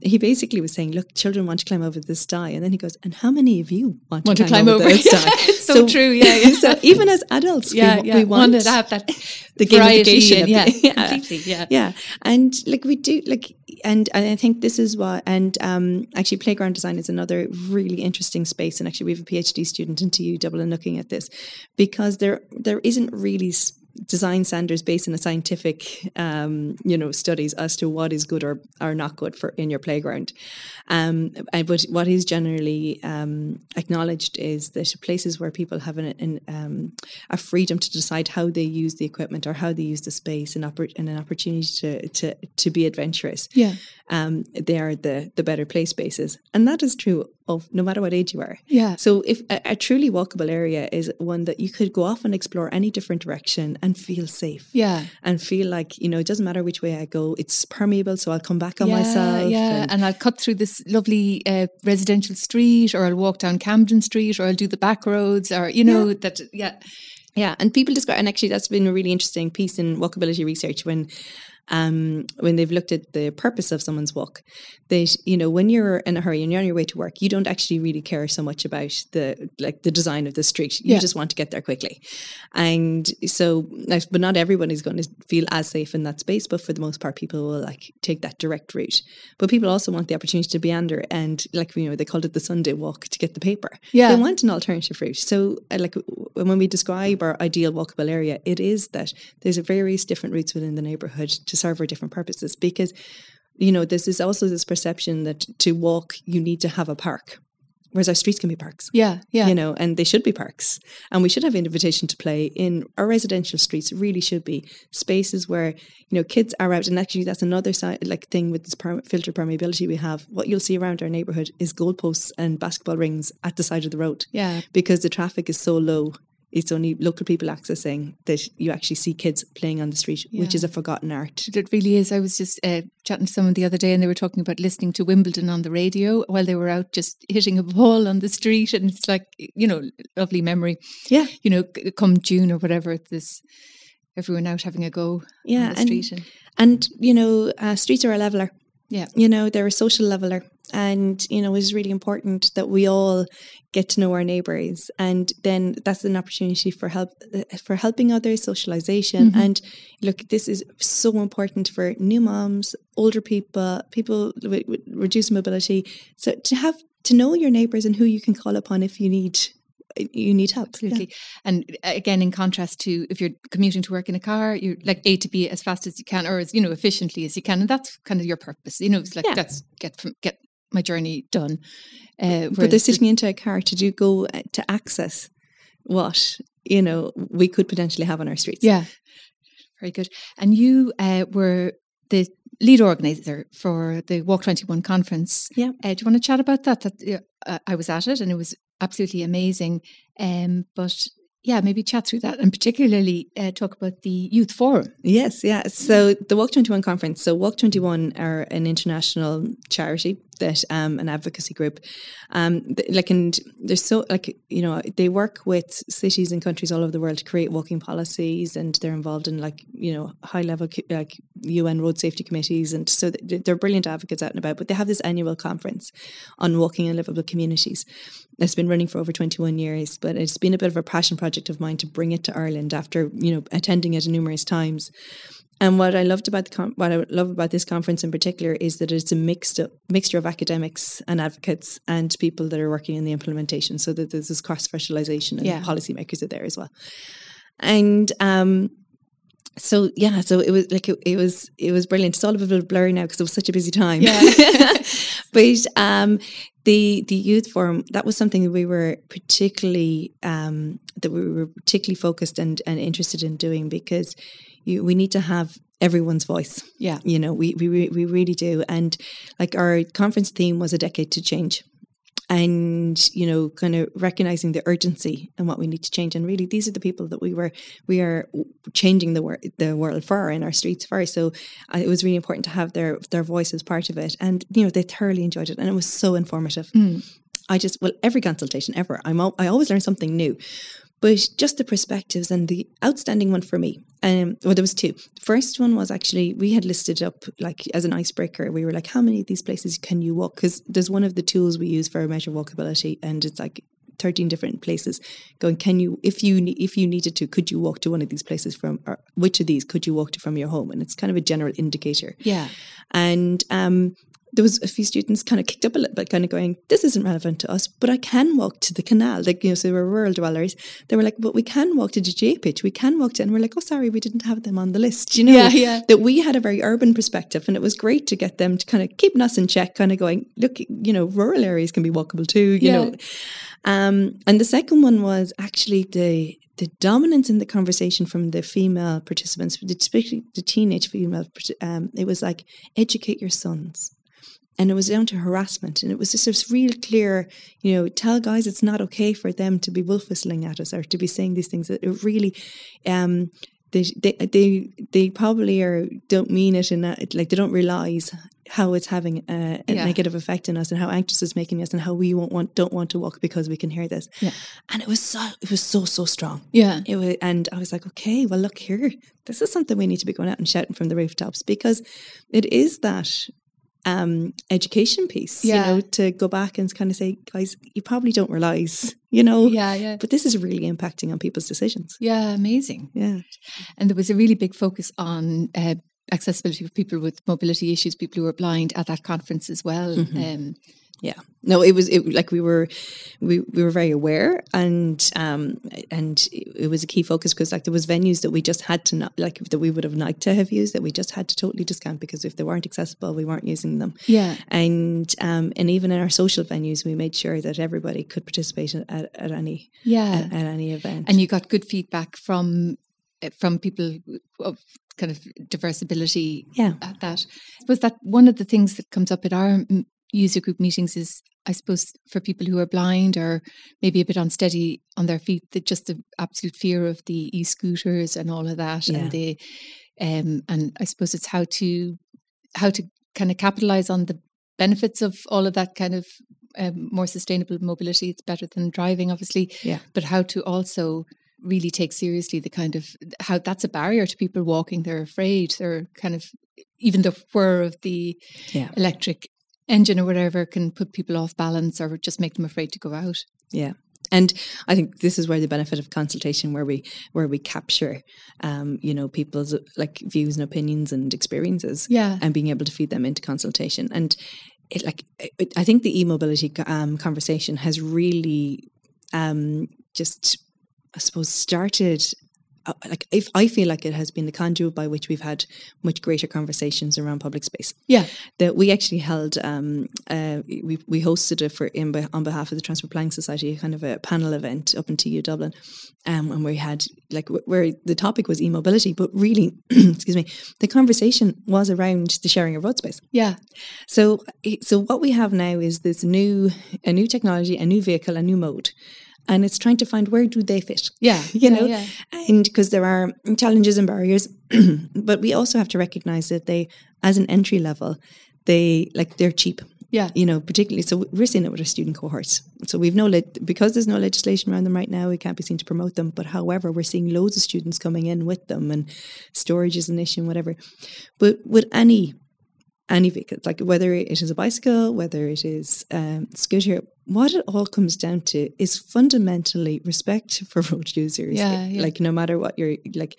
he basically was saying, look, children want to climb over this sty. And then he goes, and how many of you want to climb over this sty? It's so true, So even as adults, we want to have that the gamification. Completely, And, like, we do, like, and I think this is why, and actually playground design is another really interesting space. And actually we have a PhD student in TU Dublin looking at this, because there isn't really design standards based on a scientific, studies as to what is good or not good for in your playground. But what is generally acknowledged is that places where people have a freedom to decide how they use the equipment or how they use the space, and an opportunity to be adventurous, they are the better play spaces. And that is true of no matter what age you are. Yeah. So if a truly walkable area is one that you could go off and explore any different direction and feel safe. Yeah. And feel like, you know, it doesn't matter which way I go, it's permeable, so I'll come back on myself. Yeah. And I'll cut through this lovely residential street, or I'll walk down Camden Street, or I'll do the back roads, or, you know, Yeah. And people describe, and actually that's been a really interesting piece in walkability research when they've looked at the purpose of someone's walk, that, you know, when you're in a hurry and you're on your way to work, you don't actually really care so much about the design of the street. You just want to get there quickly. And so, but not everyone is going to feel as safe in that space, but for the most part, people will, like, take that direct route. But people also want the opportunity to meander, and, like, you know, they called it the Sunday walk to get the paper. Yeah. They want an alternative route. So, like, when we describe our ideal walkable area, it is that there's various different routes within the neighbourhood to serve our different purposes, because, you know, this is also this perception that to walk you need to have a park, whereas our streets can be parks. You know, and they should be parks, and we should have invitation to play in our residential streets. Really should be spaces where, you know, kids are out. And actually that's another side, like, thing with this filter permeability we have. What you'll see around our neighbourhood is goalposts and basketball rings at the side of the road, because the traffic is so low. It's only local people accessing that you actually see kids playing on the street, which is a forgotten art. It really is. I was just chatting to someone the other day, and they were talking about listening to Wimbledon on the radio while they were out just hitting a ball on the street. And it's like, you know, lovely memory. Yeah. You know, come June or whatever, this everyone out having a go on the street. And you know, streets are a leveller. Yeah. You know, they're a social leveller. And, you know, it's really important that we all get to know our neighbours, and then that's an opportunity for helping others, socialisation. And look, this is so important for new moms, older people, people with reduced mobility. So to know your neighbours and who you can call upon if you need you need help. Absolutely. Yeah. And again, in contrast to if you're commuting to work in a car, you're like A to B as fast as you can, or as, you know, efficiently as you can. And that's kind of your purpose, you know, it's like, that's get my journey done. But they're sitting into a car to go to access what, you know, we could potentially have on our streets. Yeah. Very good. And you were the lead organizer for the Walk 21 conference. Yeah. Do you want to chat about that? I was at it and it was absolutely amazing. But yeah, maybe chat through that and particularly talk about the youth forum. Yes. Yeah. So the Walk 21 conference. So Walk 21 are an international charity that an advocacy group. And they're so they work with cities and countries all over the world to create walking policies, and they're involved in high level UN road safety committees, and so they're brilliant advocates out and about. But they have this annual conference on walking and livable communities. It's been running for over 21 years, but it's been a bit of a passion project of mine to bring it to Ireland after attending it numerous times. And what I loved about what I love about this conference in particular is that it's a mixture of academics and advocates and people that are working in the implementation, so that there's this cross-fertilization, and policymakers are there as well. And so it was like it was brilliant. It's all a bit of a blur now because it was such a busy time. Yeah. But the youth forum, that was something that we were particularly focused and interested in doing, because we need to have everyone's voice. Yeah. We really do. And like our conference theme was a decade to change, and, kind of recognizing the urgency and what we need to change. And really, these are the people that we are changing the world for in our streets for. So it was really important to have their voice as part of it. And, they thoroughly enjoyed it. And it was so informative. Mm. Every consultation ever, I always learn something new. But just the perspectives, and the outstanding one for me, there was two. The first one was actually, we had listed up as an icebreaker, we were like, how many of these places can you walk? Because there's one of the tools we use for measure walkability, and it's 13 different places going, if you needed to, could you walk to one of these places or which of these could you walk to from your home? And it's kind of a general indicator. Yeah. And there was a few students kind of kicked up a little bit, kind of going, this isn't relevant to us, but I can walk to the canal. So they were rural dwellers. They were like, but we can walk to the GA pitch. We can walk to, and we're like, oh, sorry, we didn't have them on the list. That we had a very urban perspective, and it was great to get them to kind of keep us in check, kind of going, look, rural areas can be walkable too, you know. And the second one was actually the dominance in the conversation from the female participants, especially the teenage female, it was like, educate your sons. And it was down to harassment. And it was just this real clear, tell guys it's not okay for them to be wolf whistling at us or to be saying these things. It really, they probably don't mean it, and they don't realise how it's having a negative effect on us, and how anxious it's making us, and how we don't want to walk because we can hear this. Yeah. And it was so strong. Yeah. It was, and I was like, okay, well look here, this is something we need to be going out and shouting from the rooftops, because it is that education piece, to go back and kind of say, guys, you probably don't realise, but this is really impacting on people's decisions. Yeah, amazing. Yeah. And there was a really big focus on accessibility for people with mobility issues, people who are blind, at that conference as well. Mm-hmm. Yeah. No, we were very aware, and it was a key focus, because there was venues that we just had to that we would have liked to have used, that we just had to totally discount, because if they weren't accessible, we weren't using them. Yeah. And even in our social venues, we made sure that everybody could participate at any event. And you got good feedback from people of kind of diverse ability. Yeah. At that, I suppose that one of the things that comes up at our user group meetings is, I suppose, for people who are blind or maybe a bit unsteady on their feet, that just the absolute fear of the e-scooters and all of that. Yeah. And the and I suppose it's how to kind of capitalize on the benefits of all of that kind of more sustainable mobility. It's better than driving, obviously. Yeah. But how to also really take seriously the kind of how that's a barrier to people walking. They're afraid. They're kind of, even the whir of the electric engine or whatever can put people off balance or just make them afraid to go out. Yeah. And I think this is where the benefit of consultation, where we capture, people's views and opinions and experiences. Yeah. And being able to feed them into consultation. And I think the e-mobility conversation has really just, I suppose, started, like, if I feel like it has been the conduit by which we've had much greater conversations around public space. Yeah, that we actually held, we hosted it on behalf of the Transport Planning Society, kind of a panel event up in TU Dublin, and we had like where the topic was e-mobility, but really, excuse me, the conversation was around the sharing of road space. Yeah, so what we have now is this a new technology, a new vehicle, a new mode. And it's trying to find where do they fit. Yeah. You know, and because there are challenges and barriers, but we also have to recognize that they, as an entry level, they're cheap. Yeah. You know, particularly, so we're seeing it with our student cohorts. So we've because there's no legislation around them right now, we can't be seen to promote them. But however, we're seeing loads of students coming in with them, and storage is an issue and whatever. But with any vehicle, like whether it is a bicycle, whether it is scooter, what it all comes down to is fundamentally respect for road users. Yeah. Like no matter what you're like,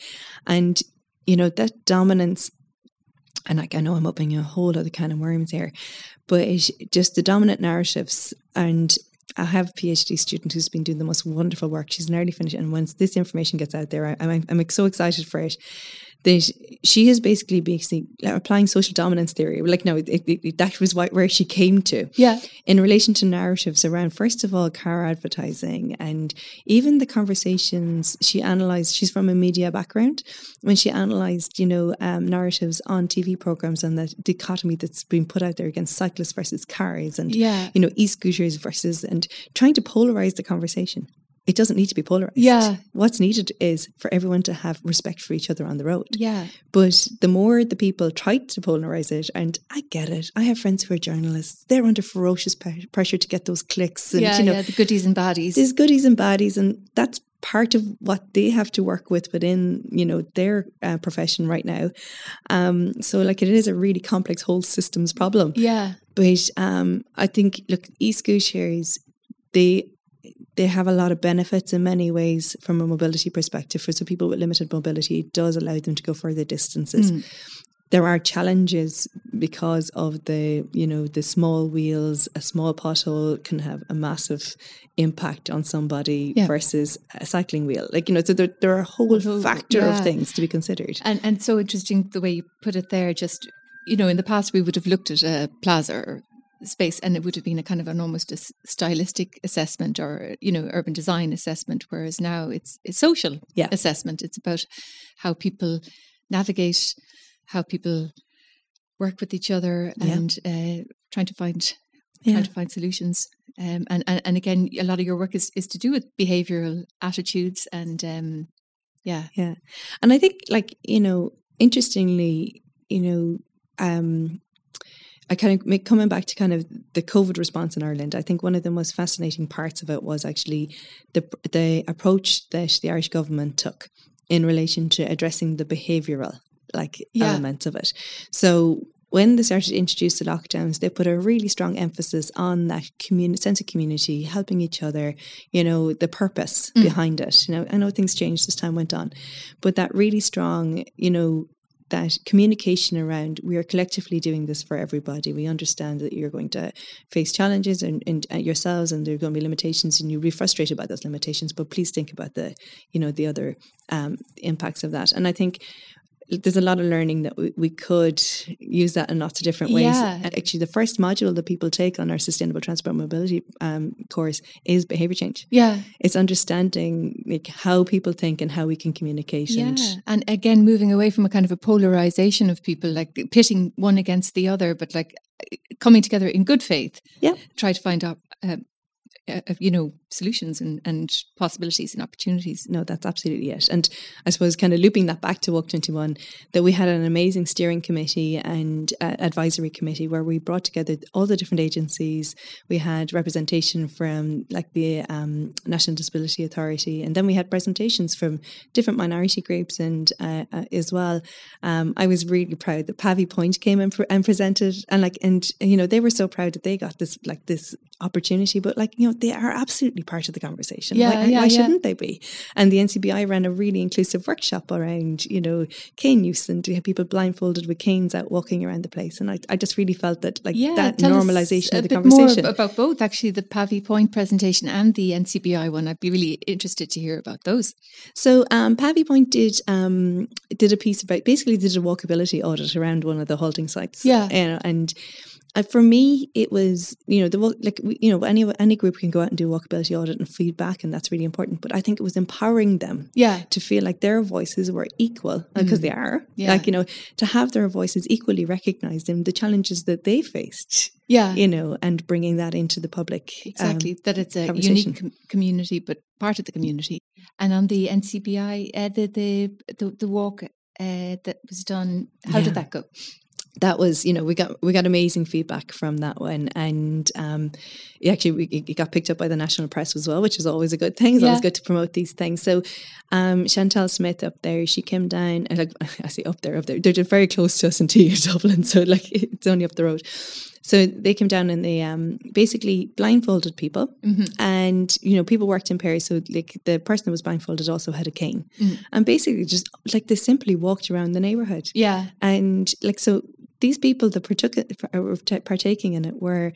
and you know that dominance. And like I know I'm opening a whole other can of worms here, but it's just the dominant narratives. And I have a PhD student who's been doing the most wonderful work. She's nearly finished, and once this information gets out there, I'm so excited for it. That she is basically applying social dominance theory. Like, no, that was where she came to. Yeah. In relation to narratives around, first of all, car advertising, and even the conversations she analysed. She's from a media background. When she analysed, you know, narratives on TV programmes and the dichotomy that's been put out there against cyclists versus cars and, you know, e-scooters versus, and trying to polarise the conversation. It doesn't need to be polarized. Yeah. What's needed is for everyone to have respect for each other on the road. Yeah. But the more the people try to polarize it, and I get it. I have friends who are journalists. They're under ferocious pressure to get those clicks. And, you know, the goodies and baddies. There's goodies and baddies. And that's part of what they have to work with within, you know, their profession right now. So like it is a really complex whole systems problem. Yeah. But I think, look, e-scooters, they have a lot of benefits in many ways from a mobility perspective. For some people with limited mobility, it does allow them to go further distances. Mm. There are challenges because of the, you know, the small wheels. A small pothole can have a massive impact on somebody versus a cycling wheel. Like, you know, so there are a whole factor of things to be considered. And so interesting the way you put it there. Just, you know, in the past we would have looked at a plaza or space, and it would have been a kind of an almost a stylistic assessment, or you know, urban design assessment, whereas now it's social assessment. It's about how people navigate, how people work with each other, and trying to find solutions. And again, a lot of your work is to do with behavioural attitudes, and and I think, like, you know, interestingly, you know, I kind of coming back to kind of the COVID response in Ireland. I think one of the most fascinating parts of it was actually the approach that the Irish government took in relation to addressing the behavioural elements of it. So when they started to introduce the lockdowns, they put a really strong emphasis on that sense of community, helping each other, you know, the purpose behind it. You know, I know things changed as time went on, but that really strong, you know, that communication around, we are collectively doing this for everybody. We understand that you're going to face challenges and yourselves, and there are going to be limitations, and you'll be frustrated by those limitations. But please think about the, you know, the other impacts of that. And I think there's a lot of learning that we could use that in lots of different ways. Yeah. And actually, the first module that people take on our Sustainable Transport Mobility course is behaviour change. Yeah. It's understanding, like, how people think and how we can communicate. Yeah. And again, moving away from a kind of a polarisation of people, like pitting one against the other, but like coming together in good faith. Yeah. Try to find out, you know, solutions and possibilities and opportunities. No, that's absolutely it. And I suppose kind of looping that back to Walk 21, that we had an amazing steering committee and advisory committee where we brought together all the different agencies. We had representation from like the National Disability Authority, and then we had presentations from different minority groups, and as well. I was really proud that Pavi Point came and presented, and you know, they were so proud that they got this opportunity, but like, you know, they are absolutely part of the conversation. Why shouldn't they be? And the NCBI ran a really inclusive workshop around, you know, cane use, and we had people blindfolded with canes out walking around the place. And I just really felt that like that normalization of the conversation. More about both, actually, the Pavi Point presentation and the NCBI one. I'd be really interested to hear about those. So Pavi Point did a piece about, basically did a walkability audit around one of the halting sites. Yeah. You know, and for me, it was, you know, any group can go out and do walkability audit and feedback, and that's really important. But I think it was empowering them to feel like their voices were equal, because they are. Yeah. Like, you know, to have their voices equally recognised in the challenges that they faced. Yeah. You know, and bringing that into the public. Exactly. That it's a unique community, but part of the community. And on the NCBI, the walk that was done, how did that go? That was, you know, we got amazing feedback from that one, and it got picked up by the national press as well, which is always a good thing. It's always good to promote these things. So Chantal Smith up there, she came down, and like I say up there, they're very close to us in TU Dublin, so like it's only up the road. So they came down and they basically blindfolded people, and you know, people worked in pairs, so like the person that was blindfolded also had a cane, and basically just like they simply walked around the neighborhood. Yeah, and like so. These people that were partaking in it were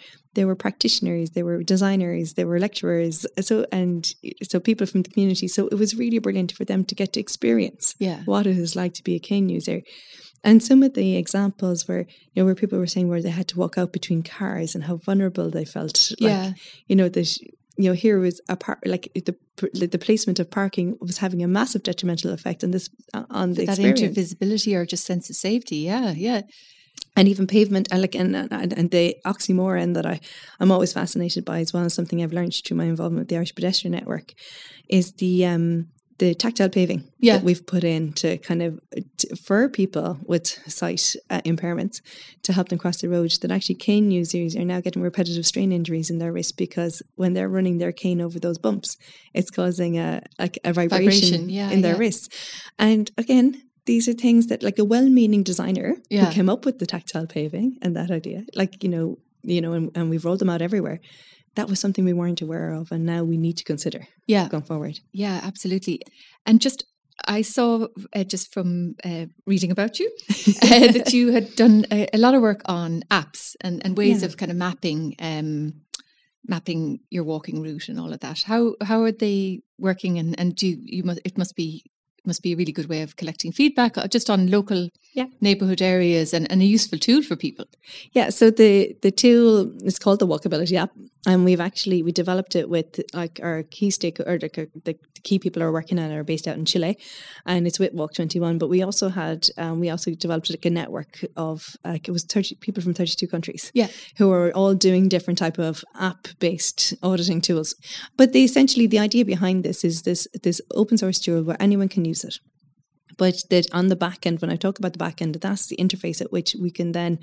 practitioners, they were designers, they were lecturers, so people from the community. So it was really brilliant for them to get to experience what it is like to be a cane user. And some of the examples were, you know, where people were saying where they had to walk out between cars and how vulnerable they felt. Like, you know, that, you know, here was a part like the placement of parking was having a massive detrimental effect on this on the experience. That intervisibility or just sense of safety, and even pavement, and the oxymoron that I'm always fascinated by as well, and something I've learned through my involvement with the Irish Pedestrian Network, is the tactile paving that we've put in to kind of for people with sight impairments to help them cross the road, that actually cane users are now getting repetitive strain injuries in their wrist because when they're running their cane over those bumps, it's causing a vibration in their wrists. And again, these are things that like a well-meaning designer who came up with the tactile paving and that idea, like, you know, and we've rolled them out everywhere. That was something we weren't aware of. And now we need to consider going forward. Yeah, absolutely. And just, I saw just from reading about you that you had done a lot of work on apps and ways of kind of mapping your walking route and all of that. How are they working? And it must be a really good way of collecting feedback just on local neighbourhood areas and a useful tool for people. Yeah, so the tool is called the Walkability app, and we developed it with like our key the key people are working on it are based out in Chile, and it's with Walk 21. But we also had developed like a network of it was 30 people from 32 countries who are all doing different type of app based auditing tools. But essentially the idea behind this is this open source tool where anyone can use it. But that on the back end, when I talk about the back end, that's the interface at which we can then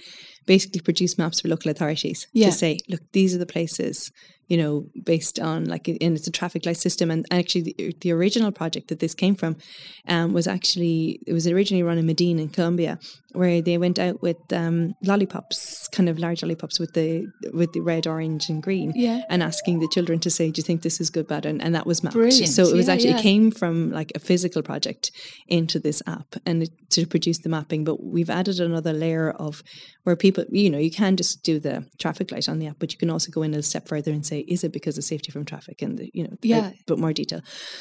basically produce maps for local authorities to say, look, these are the places, you know, based on like, and it's a traffic light system. And actually the original project that this came from was originally run in Medellin in Colombia, where they went out with lollipops, kind of large lollipops with the red, orange and green and asking the children to say, do you think this is good, bad? And that was mapped. Brilliant. So it was it came from like a physical project into this app and to produce the mapping. But we've added another layer of where people, you know, you can just do the traffic light on the app, but you can also go in a step further and say, is it because of safety from traffic and but more detail.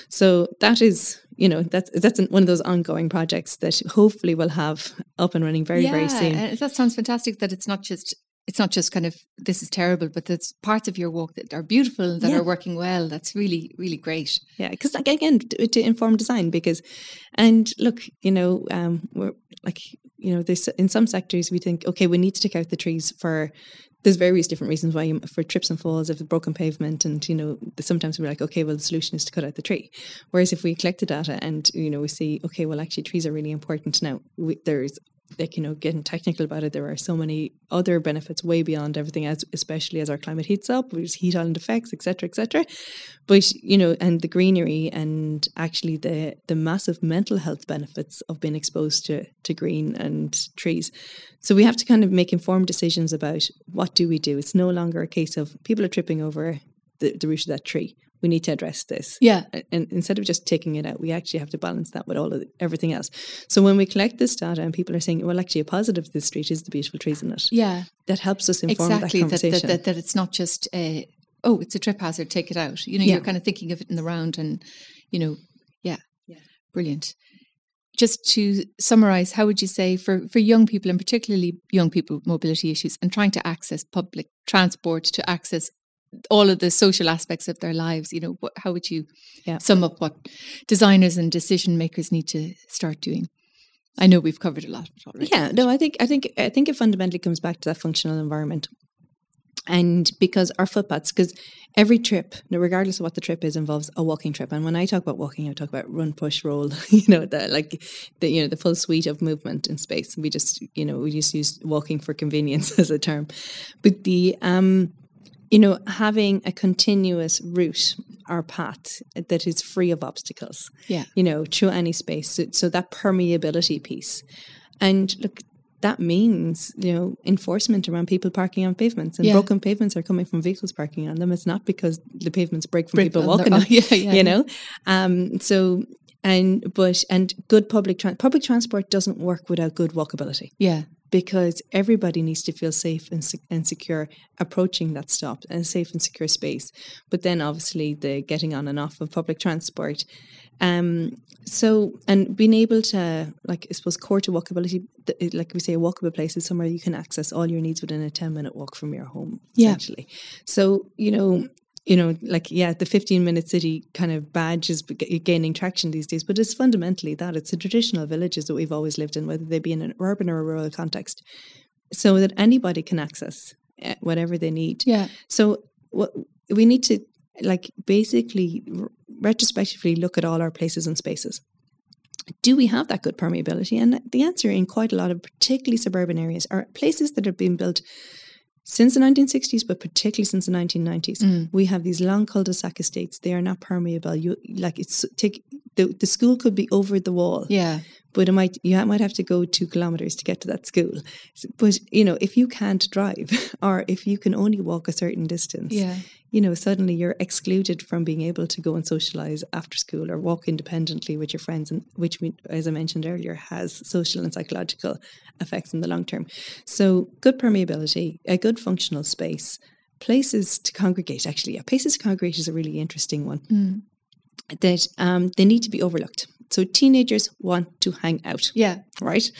So that is, you know, that's one of those ongoing projects that hopefully we'll have up and running very very soon. That sounds fantastic. That it's not just kind of this is terrible, but there's parts of your walk that are beautiful that are working well. That's really really great. Yeah, because like again to inform design because, and look, you know, we're like you know this in some sectors we think okay we need to take out the trees for. There's various different reasons why for trips and falls, if the broken pavement, and you know, sometimes we're like, okay, well, the solution is to cut out the tree. Whereas if we collect the data and you know, we see, okay, well, actually, trees are really important now. There's like, you know, getting technical about it, there are so many other benefits way beyond everything else, especially as our climate heats up, there's heat island effects, etc., etc. But, you know, and the greenery and actually the massive mental health benefits of being exposed to green and trees. So we have to kind of make informed decisions about what do we do. It's no longer a case of people are tripping over the root of that tree. We need to address this. Yeah. And instead of just taking it out, we actually have to balance that with all of everything else. So when we collect this data and people are saying, well, actually a positive of this street is the beautiful trees in it. Yeah. That helps us inform exactly, that conversation. Exactly, that it's not just, oh, it's a trip hazard, take it out. You know, you're kind of thinking of it in the round and, you know, yeah. Brilliant. Just to summarise, how would you say for young people and particularly young people with mobility issues and trying to access public transport, to access all of the social aspects of their lives, you know, how would you sum up what designers and decision makers need to start doing? I know we've covered a lot already. Yeah, no, I think it fundamentally comes back to that functional environment. And because our footpaths, because every trip, regardless of what the trip is, involves a walking trip. And when I talk about walking, I talk about run, push, roll, you know, the full suite of movement in space. We just use walking for convenience as a term. But you know, having a continuous route or path that is free of obstacles, you know, through any space. So that permeability piece. And look, that means, you know, enforcement around people parking on pavements. And broken pavements are coming from vehicles parking on them. It's not because the pavements break from people walking on them, you know. Good public transport doesn't work without good walkability. Yeah. Because everybody needs to feel safe and secure approaching that stop and safe and secure space. But then obviously the getting on and off of public transport. And being able to, like, I suppose, core to walkability, like we say, a walkable place is somewhere you can access all your needs within a 10-minute walk from your home, essentially. So, you know, like, the 15-minute city kind of badge is gaining traction these days, but it's fundamentally that. It's the traditional villages that we've always lived in, whether they be in an urban or a rural context, so that anybody can access whatever they need. Yeah. So what we need to, like, basically retrospectively look at all our places and spaces. Do we have that good permeability? And the answer in quite a lot of particularly suburban areas are places that have been built since the 1960s, but particularly since the 1990s, we have these long cul-de-sac estates. They are not permeable. The school could be over the wall. Yeah. But you might have to go 2 kilometres to get to that school. But, you know, if you can't drive or if you can only walk a certain distance, you know, suddenly you're excluded from being able to go and socialise after school or walk independently with your friends, and which, as I mentioned earlier, has social and psychological effects in the long term. So good permeability, a good functional space, places to congregate. Actually, places to congregate is a really interesting one that they need to be overlooked. So teenagers want to hang out. Yeah. Right?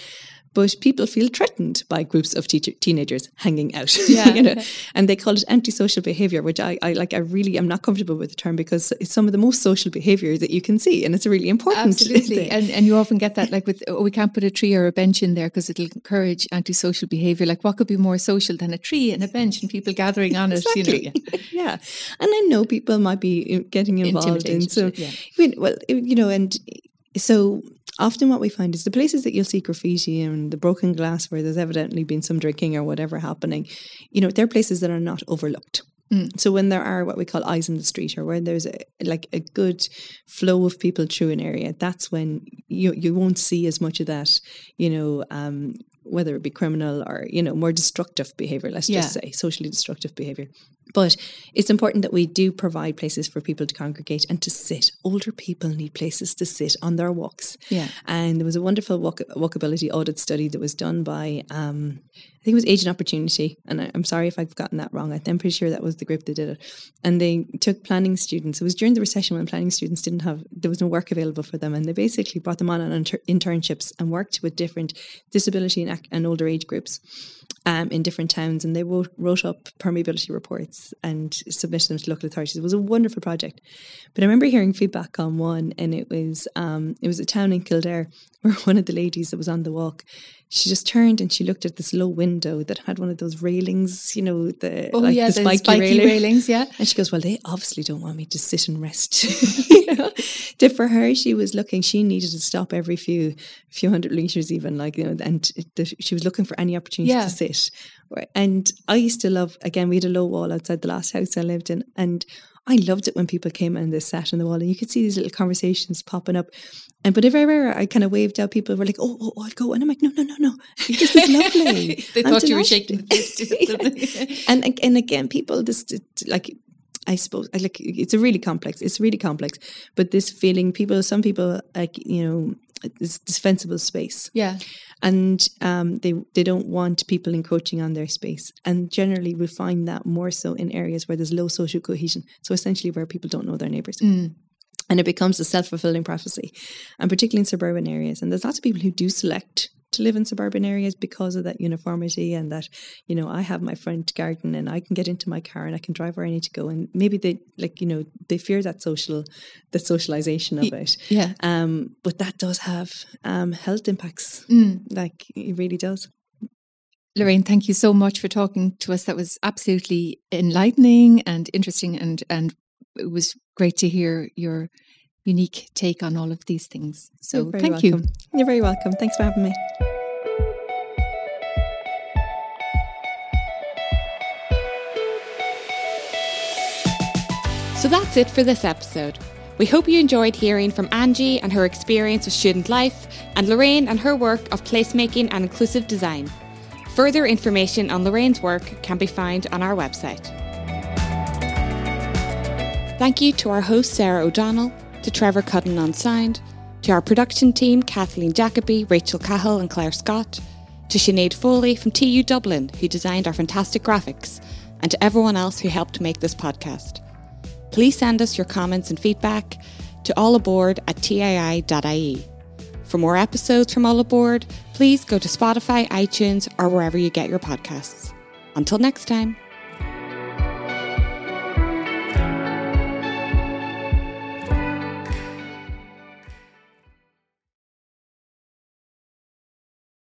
But people feel threatened by groups of teenagers hanging out. Yeah. You know? Okay. And they call it antisocial behaviour, which I really am not comfortable with the term, because it's some of the most social behaviour that you can see. And it's a really important thing. And you often get that, like, with, we can't put a tree or a bench in there because it'll encourage antisocial behaviour. Like, what could be more social than a tree and a bench and people gathering on it? You know? And I know people might be getting involved in. So, well, you know, and so often what we find is the places that you'll see graffiti and the broken glass where there's evidently been some drinking or whatever happening, you know, they're places that are not overlooked. So when there are what we call eyes in the street, or where there's a good flow of people through an area, that's when you won't see as much of that, you know, whether it be criminal or, you know, more destructive behaviour, let's just say, socially destructive behaviour. But it's important that we do provide places for people to congregate and to sit. Older people need places to sit on their walks. Yeah. And there was a wonderful walkability audit study that was done by, I think it was Age and Opportunity. And I'm sorry if I've gotten that wrong. I'm pretty sure that was the group that did it. And they took planning students. It was during the recession when planning students there was no work available for them. And they basically brought them on internships and worked with different disability and older age groups. in different towns, and they wrote up permeability reports and submitted them to local authorities. It was a wonderful project. But I remember hearing feedback on one, and it was a town in Kildare where one of the ladies that was on the walk, she just turned and she looked at this low window that had one of those railings, you know, the spiky railings, yeah. And she goes, well, they obviously don't want me to sit and rest. You know? For her, she was looking, she needed to stop every few hundred metres even, like, you know, and she was looking for any opportunity to sit. And I used to love, again, we had a low wall outside the last house I lived in, and I loved it when people came and they sat on the wall, and you could see these little conversations popping up. And but if I kind of waved out, people were like, oh, I'll go. And I'm like, no. This is lovely. They thought you were shaking. And again, people just like, I suppose, like, it's really complex, but this feeling, some people like, you know, this defensible space. Yeah. And they don't want people encroaching on their space. And generally we find that more so in areas where there's low social cohesion. So essentially where people don't know their neighbours. Mm. And it becomes a self-fulfilling prophecy, and particularly in suburban areas. And there's lots of people who do select to live in suburban areas because of that uniformity, and that, you know, I have my front garden and I can get into my car and I can drive where I need to go. And maybe they, like, you know, they fear that socialization of it. Yeah. But that does have health impacts. Mm. Like, it really does. Lorraine, thank you so much for talking to us. That was absolutely enlightening and interesting, and it was great to hear your unique take on all of these things. So thank you. You're very welcome. Thanks for having me. So that's it for this episode. We hope you enjoyed hearing from Angie and her experience with student life, and Lorraine and her work of placemaking and inclusive design. Further information on Lorraine's work can be found on our website. Thank you to our host Sarah O'Donnell, to Trevor Cudden on sound, to our production team Kathleen Jacoby, Rachel Cahill and Claire Scott, to Sinead Foley from TU Dublin, who designed our fantastic graphics, and to everyone else who helped make this podcast. Please send us your comments and feedback to allaboard@tii.ie. For more episodes from All Aboard, please go to Spotify, iTunes, or wherever you get your podcasts. Until next time.